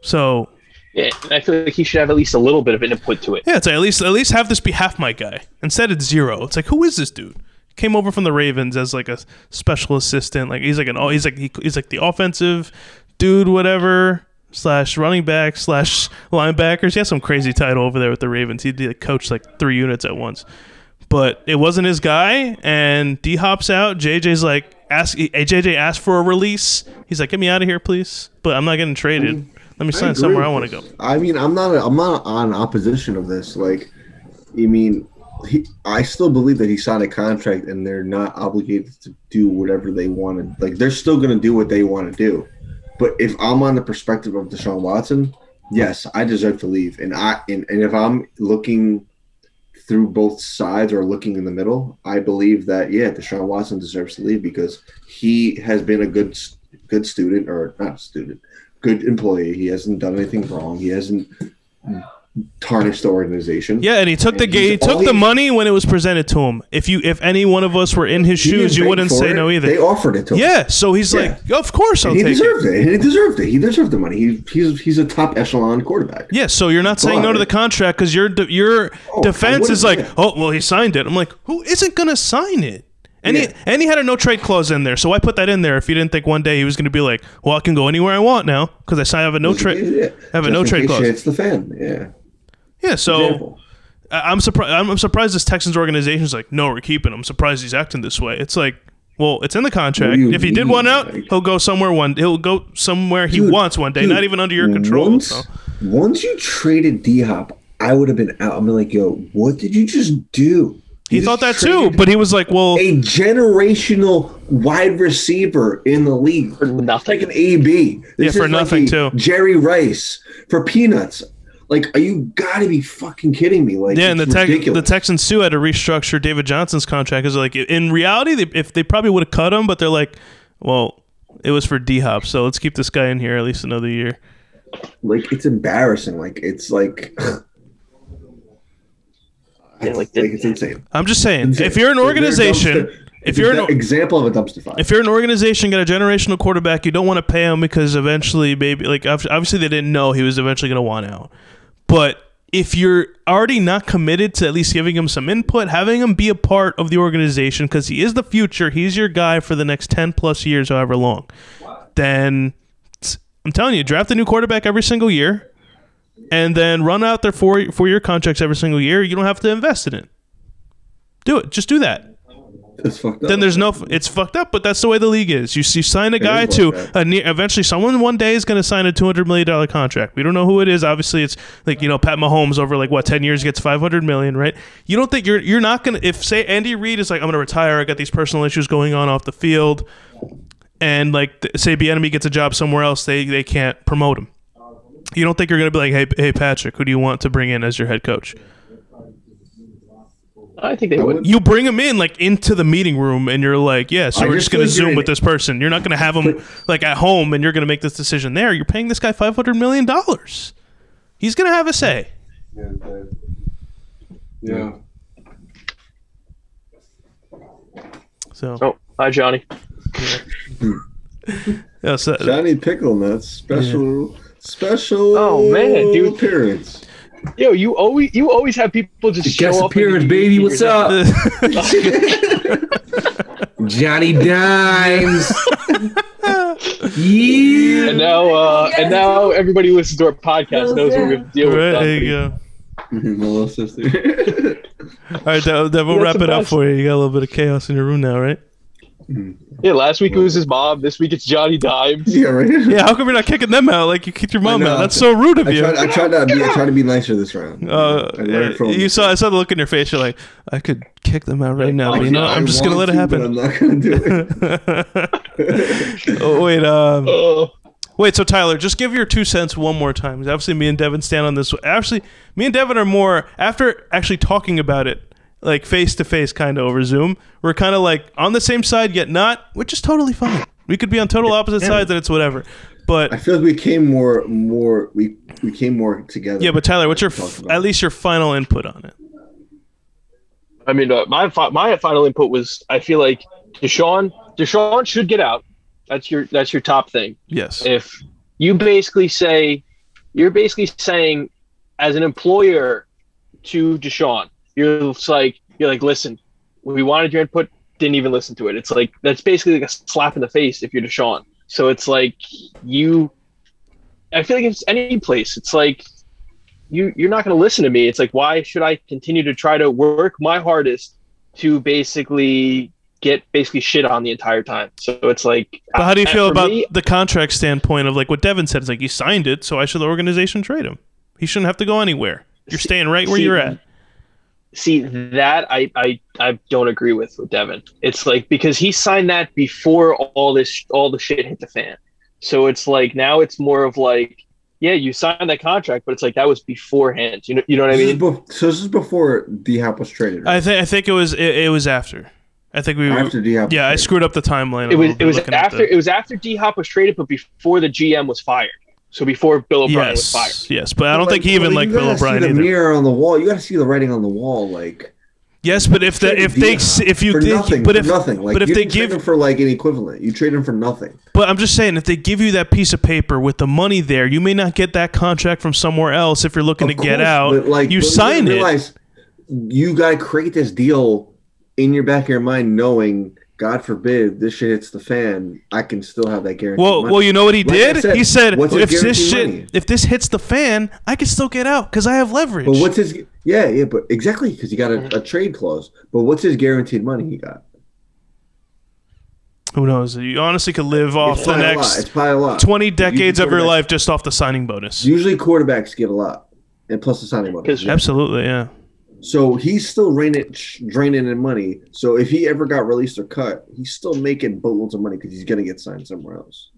So yeah, and I feel like he should have at least a little bit of an input to it. Yeah, it's like, at least have this be half my guy. Instead, it's zero. It's like, who is this dude? Came over from the Ravens as like a special assistant. Like he's like the offensive dude, whatever / running back / linebackers. He has some crazy title over there with the Ravens. He did coach like 3 units at once, but it wasn't his guy. And D Hop's out. JJ's like, JJ asked for a release. He's like, get me out of here, please. But I'm not getting traded. Let me sign somewhere I want to go. I mean, I'm not on opposition of this. Like, I still believe that he signed a contract and they're not obligated to do whatever they wanted. Like, they're still going to do what they want to do. But if I'm on the perspective of Deshaun Watson, yes, I deserve to leave. And and if I'm looking through both sides or looking in the middle, I believe that, yeah, Deshaun Watson deserves to leave because he has been a good student, or not a student, good employee. He hasn't done anything wrong. He hasn't tarnished the organization. Yeah, and he took the money when it was presented to him. If any one of us were in his shoes, you wouldn't say no either. They offered it to him. Yeah, so he's like, of course I'll take it. He deserved it. He deserved the money. He's a top echelon quarterback. Yeah, so you're not saying no to the contract because your defense is like, oh, well, he signed it. I'm like, who isn't going to sign it? And he had a no-trade clause in there, so I put that in there if you didn't think one day he was going to be like, well, I can go anywhere I want now because I have a no-trade clause. It's the fan, yeah. Yeah, so I'm surprised this Texans organization is like, no, we're keeping him. I'm surprised he's acting this way. It's like, well, it's in the contract. If he did want out, he'll go somewhere he wants one day, not even under your control. Once you traded D-Hop, I would have been out. I'm like, yo, what did you just do? He thought that too, but he was like, well, a generational wide receiver in the league for nothing. Like an AB. For nothing too. Jerry Rice for peanuts. Like, you got to be fucking kidding me. Like, yeah, and the Texans too had to restructure David Johnson's contract. Because like, in reality, they probably would have cut him, but they're like, well, it was for D-Hop, so let's keep this guy in here at least another year. Like, it's embarrassing. Like, it's like... Yeah, like it's insane. I'm just saying, if you're an organization, If you're an example of a dumpster fire. If you're an organization got a generational quarterback, you don't want to pay him because eventually, maybe like obviously they didn't know he was eventually going to want out. But if you're already not committed to at least giving him some input, having him be a part of the organization because he is the future, he's your guy for the next 10 plus years, however long. Wow. Then I'm telling you, draft a new quarterback every single year, and then run out their four-year contracts every single year. You don't have to invest in it. Do it. Just do that. It's fucked up. Then there's no. It's fucked up, but that's the way the league is. You sign a guy to eventually someone one day is going to sign a $200 million contract. We don't know who it is. Obviously, it's like Pat Mahomes over 10 years gets $500 million, right? You don't think you're not going to if say Andy Reid is like I'm going to retire. I got these personal issues going on off the field, and say Bieniemy gets a job somewhere else, they can't promote him. You don't think you're going to be like, hey Patrick, who do you want to bring in as your head coach? I think they would. You bring him in into the meeting room, and you're like, yeah, so we're just going to Zoom with this person. You're not going to have him at home, and you're going to make this decision there. You're paying this guy $500 million. He's going to have a say. Yeah. So hi, Johnny. Yeah, so, Johnny Pickle Nuts special. Oh man, dude, appearance. Yo, you always have people just show up. Appearance, baby. What's up, Johnny Dimes? Yeah. And now everybody listens to our podcast knows what we're going to deal with. There you go. My little sister. All right, that will wrap it up for you. You got a little bit of chaos in your room now, right? Yeah, last week it was his mom. This week it's Johnny Dimes. Yeah, right. Yeah, how come you're not kicking them out like you kicked your mom out? That's so rude of you. I tried to be nicer this round. I saw the look in your face. You're like, I could kick them out right now. I'm just gonna let it happen. I'm not gonna do it. Wait. So Tyler, just give your 2 cents one more time. Obviously, me and Devin stand on this. Actually, me and Devin are more after actually talking about it. Like face-to-face kind of over Zoom. We're kind of on the same side, yet not, which is totally fine. We could be on total opposite sides and it's whatever. But I feel like we came more we came more together. Yeah, but Tyler, what's your at least your final input on it? I mean, my final input was I feel like Deshaun should get out. That's your top thing. Yes. If you basically say you're basically saying as an employer to Deshaun, You're like, listen, we wanted your input, didn't even listen to it. It's like that's basically like a slap in the face if you're Deshaun. So it's like I feel like it's any place. It's like you're not going to listen to me. It's like why should I continue to try to work my hardest to basically get shit on the entire time? So it's like. But how do you feel about the contract standpoint of what Devin said? It's like you signed it, so why should the organization trade him? He shouldn't have to go anywhere. You're staying right where you're at. See, that I don't agree with Devin. It's like because he signed that before all the shit hit the fan. So it's like now it's more of you signed that contract, but it's like that was beforehand. You know what I mean? So this is before D Hop was traded. Right? I think it was after. I think we after D Hop. Yeah, I screwed up the timeline. It was after D Hop was traded, but before the GM was fired. So before Bill O'Brien was fired. Yes, but I don't think he even liked Bill O'Brien either. You got to see the mirror on the wall. You got to see the writing on the wall. Yes, but if you trade him for an equivalent, you trade him for nothing. But I'm just saying, if they give you that piece of paper with the money there, you may not get that contract from somewhere else if you're looking to get out. But you sign it. You got to create this deal in your back of your mind, knowing. God forbid this shit hits the fan. I can still have that guarantee. Well, you know what he did? He said, if this hits the fan, I can still get out because I have leverage. But what's his? Yeah, but exactly because he got a trade clause. But what's his guaranteed money he got? Who knows? You honestly could live off the next 20 decades of your life just off the signing bonus. Usually, quarterbacks get a lot, and plus the signing bonus. Absolutely, yeah. So he's still draining in money. So if he ever got released or cut, he's still making boatloads of money because he's going to get signed somewhere else.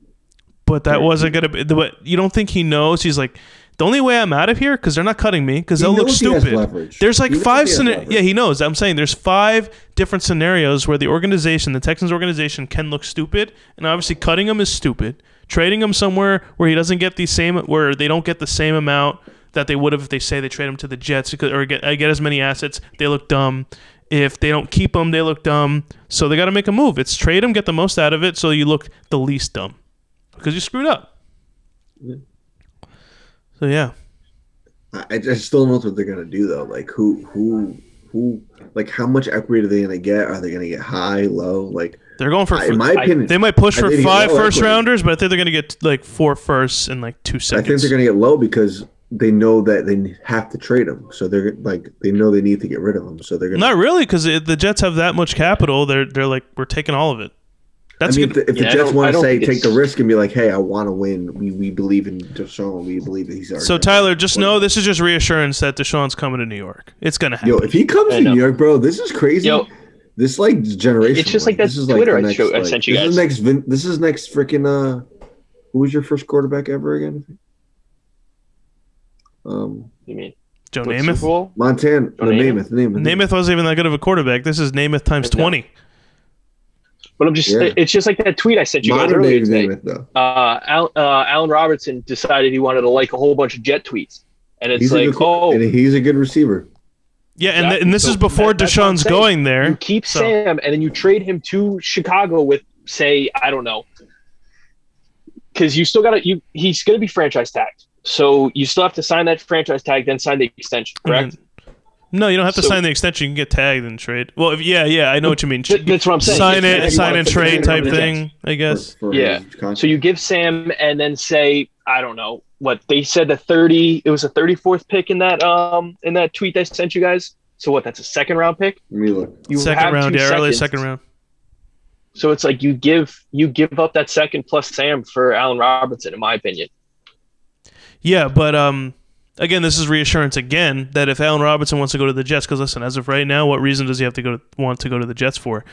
But that wasn't going to be – you don't think he knows? He's like, the only way I'm out of here because they're not cutting me because they'll look stupid. There's five – yeah, he knows. I'm saying there's 5 different scenarios where the Texans organization can look stupid, and obviously cutting him is stupid. Trading him somewhere where he doesn't get where they don't get the same amount – that they would have if they say they trade him to the Jets or get as many assets. They look dumb. If they don't keep him, they look dumb. So they got to make a move. It's trade him, get the most out of it, so you look the least dumb because you screwed up. So yeah, I still don't know what they're gonna do though. Like who? Like how much equity are they gonna get? Are they gonna get high, low? Like they're going for. In my opinion, they might push for 5 first rounders, but I think they're gonna get like 4 firsts and like 2 seconds. I think they're gonna get low because they know that they have to trade him, so they're like they know they need to get rid of him, so they're gonna. Not really, because the Jets have that much capital. They're like we're taking all of it. That's I mean, good. If the Jets want to say take the risk and be like, hey, I want to win. We believe in Deshaun. We believe that he's our. So Tyler, just know this is just reassurance that Deshaun's coming to New York. It's gonna happen. Yo, if he comes to New York, bro, this is crazy. Yo, this like generation. It's just like that Twitter I sent you guys. This is next freaking. Who was your first quarterback ever again? You mean Joe Namath? Montana. No, Namath wasn't even that good of a quarterback. This is Namath times 20. But I'm just—it's just like that tweet I sent you guys earlier today. Namath, Allen Robinson decided he wanted to like a whole bunch of Jet tweets, and it's and he's a good receiver. Yeah, and and this is before Deshaun's going there. You keep Sam, and then you trade him to Chicago with, say, I don't know, because you still got to. He's going to be franchise tagged. So you still have to sign that franchise tag, then sign the extension, correct? No, you don't have to sign the extension. You can get tagged and trade. Well, yeah, I know what you mean. That's what I'm saying. Sign and trade type thing, I guess. Yeah. So you give Sam and then say, I don't know, what they said it was a 34th pick in that tweet I sent you guys. So what, that's a second round pick? Second round, yeah, early second round. So it's like you give up that second plus Sam for Allen Robinson, in my opinion. Yeah, but again, this is reassurance again that if Allen Robinson wants to go to the Jets, because listen, as of right now, what reason does he have to want to go to the Jets for?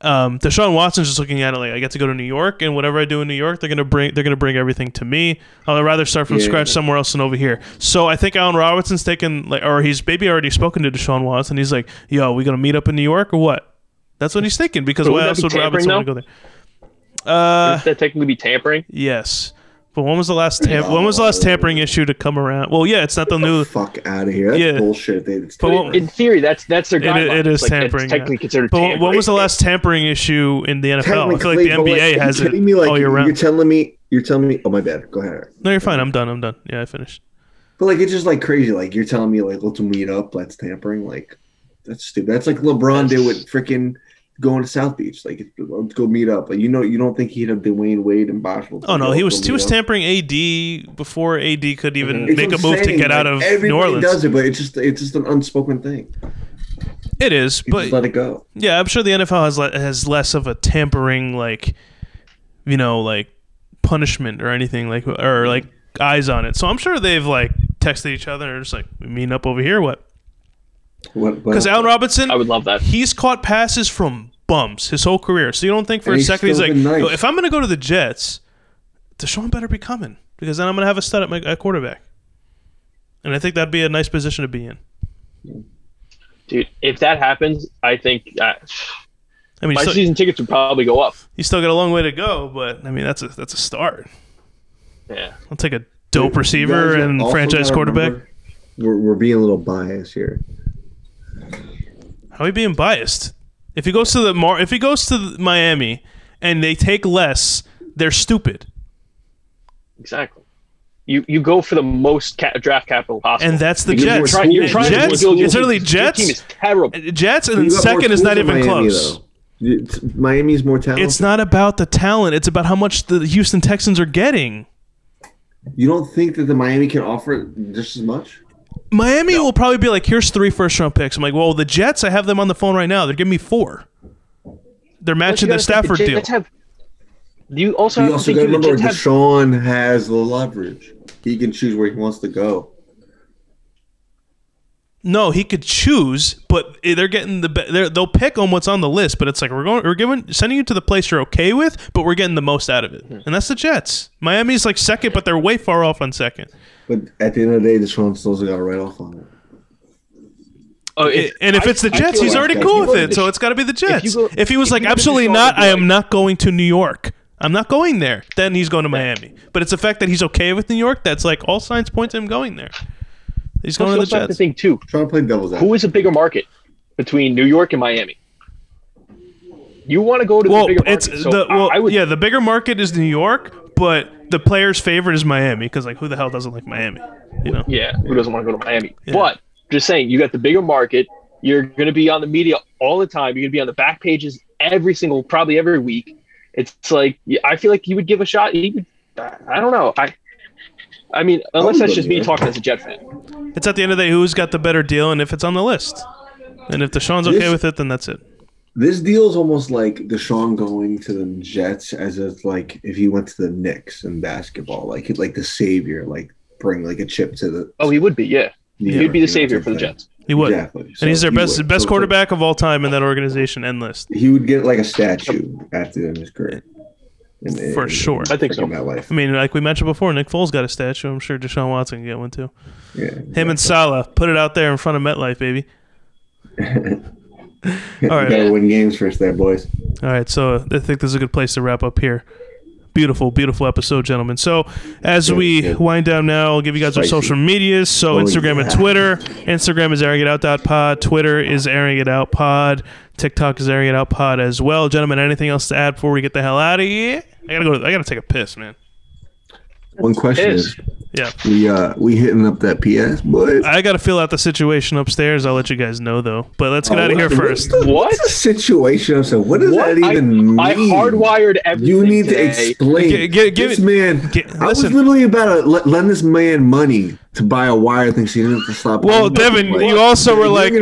Deshaun Watson's just looking at it like I get to go to New York, and whatever I do in New York, they're gonna bring everything to me. I'd rather start from scratch somewhere else than over here. So I think Allen Robinson's taken or he's maybe already spoken to Deshaun Watson. He's like, yo, we gonna meet up in New York or what? That's what he's thinking because why else would Robinson want to go there? Would that technically be tampering? Yes. But when was the last tampering issue to come around? Well, yeah, it's not the new. Fuck out of here! That's bullshit. In theory, that's their guideline. It is tampering. It's technically considered tampering. When was the last tampering issue in the NFL? I feel like the NBA has it all year round. You're telling me. Oh, my bad. Go ahead. No, you're fine. I'm done. Yeah, I finished. But it's just crazy. You're telling me let's meet up. That's tampering. That's stupid. That's like LeBron did with freaking. Going to South Beach, let's go meet up. You don't think he'd have Dwayne Wade and Bosh? Oh no, he was tampering AD before AD could even make a move to get out of New Orleans. Does it, but it's just an unspoken thing. It is, but just let it go. Yeah, I'm sure the NFL has less of a tampering punishment or anything or eyes on it. So I'm sure they've texted each other and just we meeting up over here. What? Because Allen Robinson, I would love that. He's caught passes from bums his whole career. So you don't think for a second he's like, nice. If I'm going to go to the Jets, Deshaun better be coming because then I'm going to have a stud at my quarterback. And I think that'd be a nice position to be in. Dude, if that happens, I think my season tickets would probably go up. You still got a long way to go, but I mean that's a start. Yeah, I'll take a dope receiver and franchise quarterback. We're being a little biased here. How are we being biased? If he goes to Miami and they take less, they're stupid. Exactly. You go for the most draft capital possible, and that's the Jets. Jets. It's literally Jets. Your team is terrible. Jets, and then second is not even Miami, close. Miami's more talented. It's not about the talent. It's about how much the Houston Texans are getting. You don't think that the Miami can offer just as much? Miami will probably be like, here's 3 first-round picks. I'm like, well, the Jets, I have them on the phone right now. They're giving me 4. They're matching the Stafford deal. You also have to remember Deshaun has the leverage. He can choose where he wants to go. No, he could choose, but they're getting they'll pick on what's on the list. But it's like we're sending you to the place you're okay with, but we're getting the most out of it, and that's the Jets. Miami's like second, but they're way far off on second. But at the end of the day, this one still got a write off on it. Oh, if it's the Jets, he's already cool with it, so it's got to be the Jets. If he was like absolutely not, I am not going to New York. I'm not going there. Then he's going to Miami. But it's the fact that he's okay with New York that's like all signs point to him going there. He's going to the Jets. Trying to play devil's advocate. Who is a bigger market? between New York and Miami. You want to go to the bigger market. The bigger market is New York, but the player's favorite is Miami because, like, who the hell doesn't like Miami? You know? Yeah, who doesn't want to go to Miami? Yeah. But just saying, you got the bigger market. You're going to be on the media all the time. You're going to be on the back pages probably every week. It's like, I feel like he would give a shot. I don't know. I mean, unless that's just me talking as a Jet fan. It's at the end of the day, who's got the better deal and if it's on the list. And if Deshaun's okay with it, then that's it. This deal is almost like Deshaun going to the Jets as if, like, if he went to the Knicks in basketball, like the savior, like bring like a chip to the. Oh, he would be, yeah. He'd be the savior for the Jets. He would, exactly. So and he's their best quarterback of all time in that organization and list. He would get like a statue after the end of his career. For sure, I think so. I mean, like we mentioned before, Nick Foles got a statue. I'm sure Deshaun Watson can get one too. Yeah, exactly. Him and Salah, put it out there in front of MetLife, baby. All right, gotta win games first, there, boys. All right, so I think this is a good place to wrap up here. Beautiful, beautiful episode, gentlemen. So as we wind down now, I'll give you guys our social medias. So Instagram and Twitter. Instagram is airingitoutpod. Twitter is airingitoutpod. TikTok is airingitoutpod as well. Gentlemen, anything else to add before we get the hell out of here? I gotta take a piss, man. One question is, we hitting up that PS, boys. I gotta feel out the situation upstairs. I'll let you guys know though. But let's get out of here first. What's the situation upstairs? What does that even mean? I hardwired everything. You need to explain. I was literally about to lend this man money to buy a wire thing, so you didn't have to stop. Well, Devin, you also were like,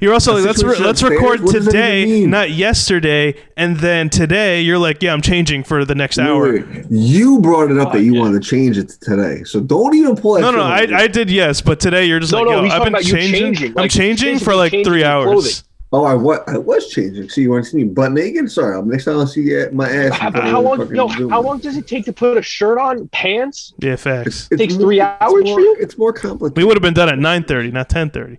you're also like, let's record today, not yesterday, and then today you're like, yeah, I'm changing for the next hour. You brought it up that you wanted to change it to today, so don't even pull that. No, I did, yes, but today you're just I've been changing. I'm changing for like 3 hours. Oh, I was changing. So you want to see me butt naked? Sorry, next time I'll see you at my ass. How long does it take to put a shirt on, pants? Yeah, facts. It takes 3 hours for you? It's more complicated. We would have been done at 9:30, not 10:30.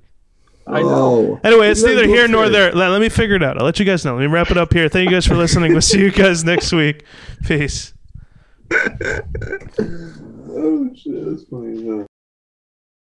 I know. Anyway, it's neither here nor there. Let me figure it out. I'll let you guys know. Let me wrap it up here. Thank you guys for listening. We'll see you guys next week. Peace. Oh, shit. That's funny, man.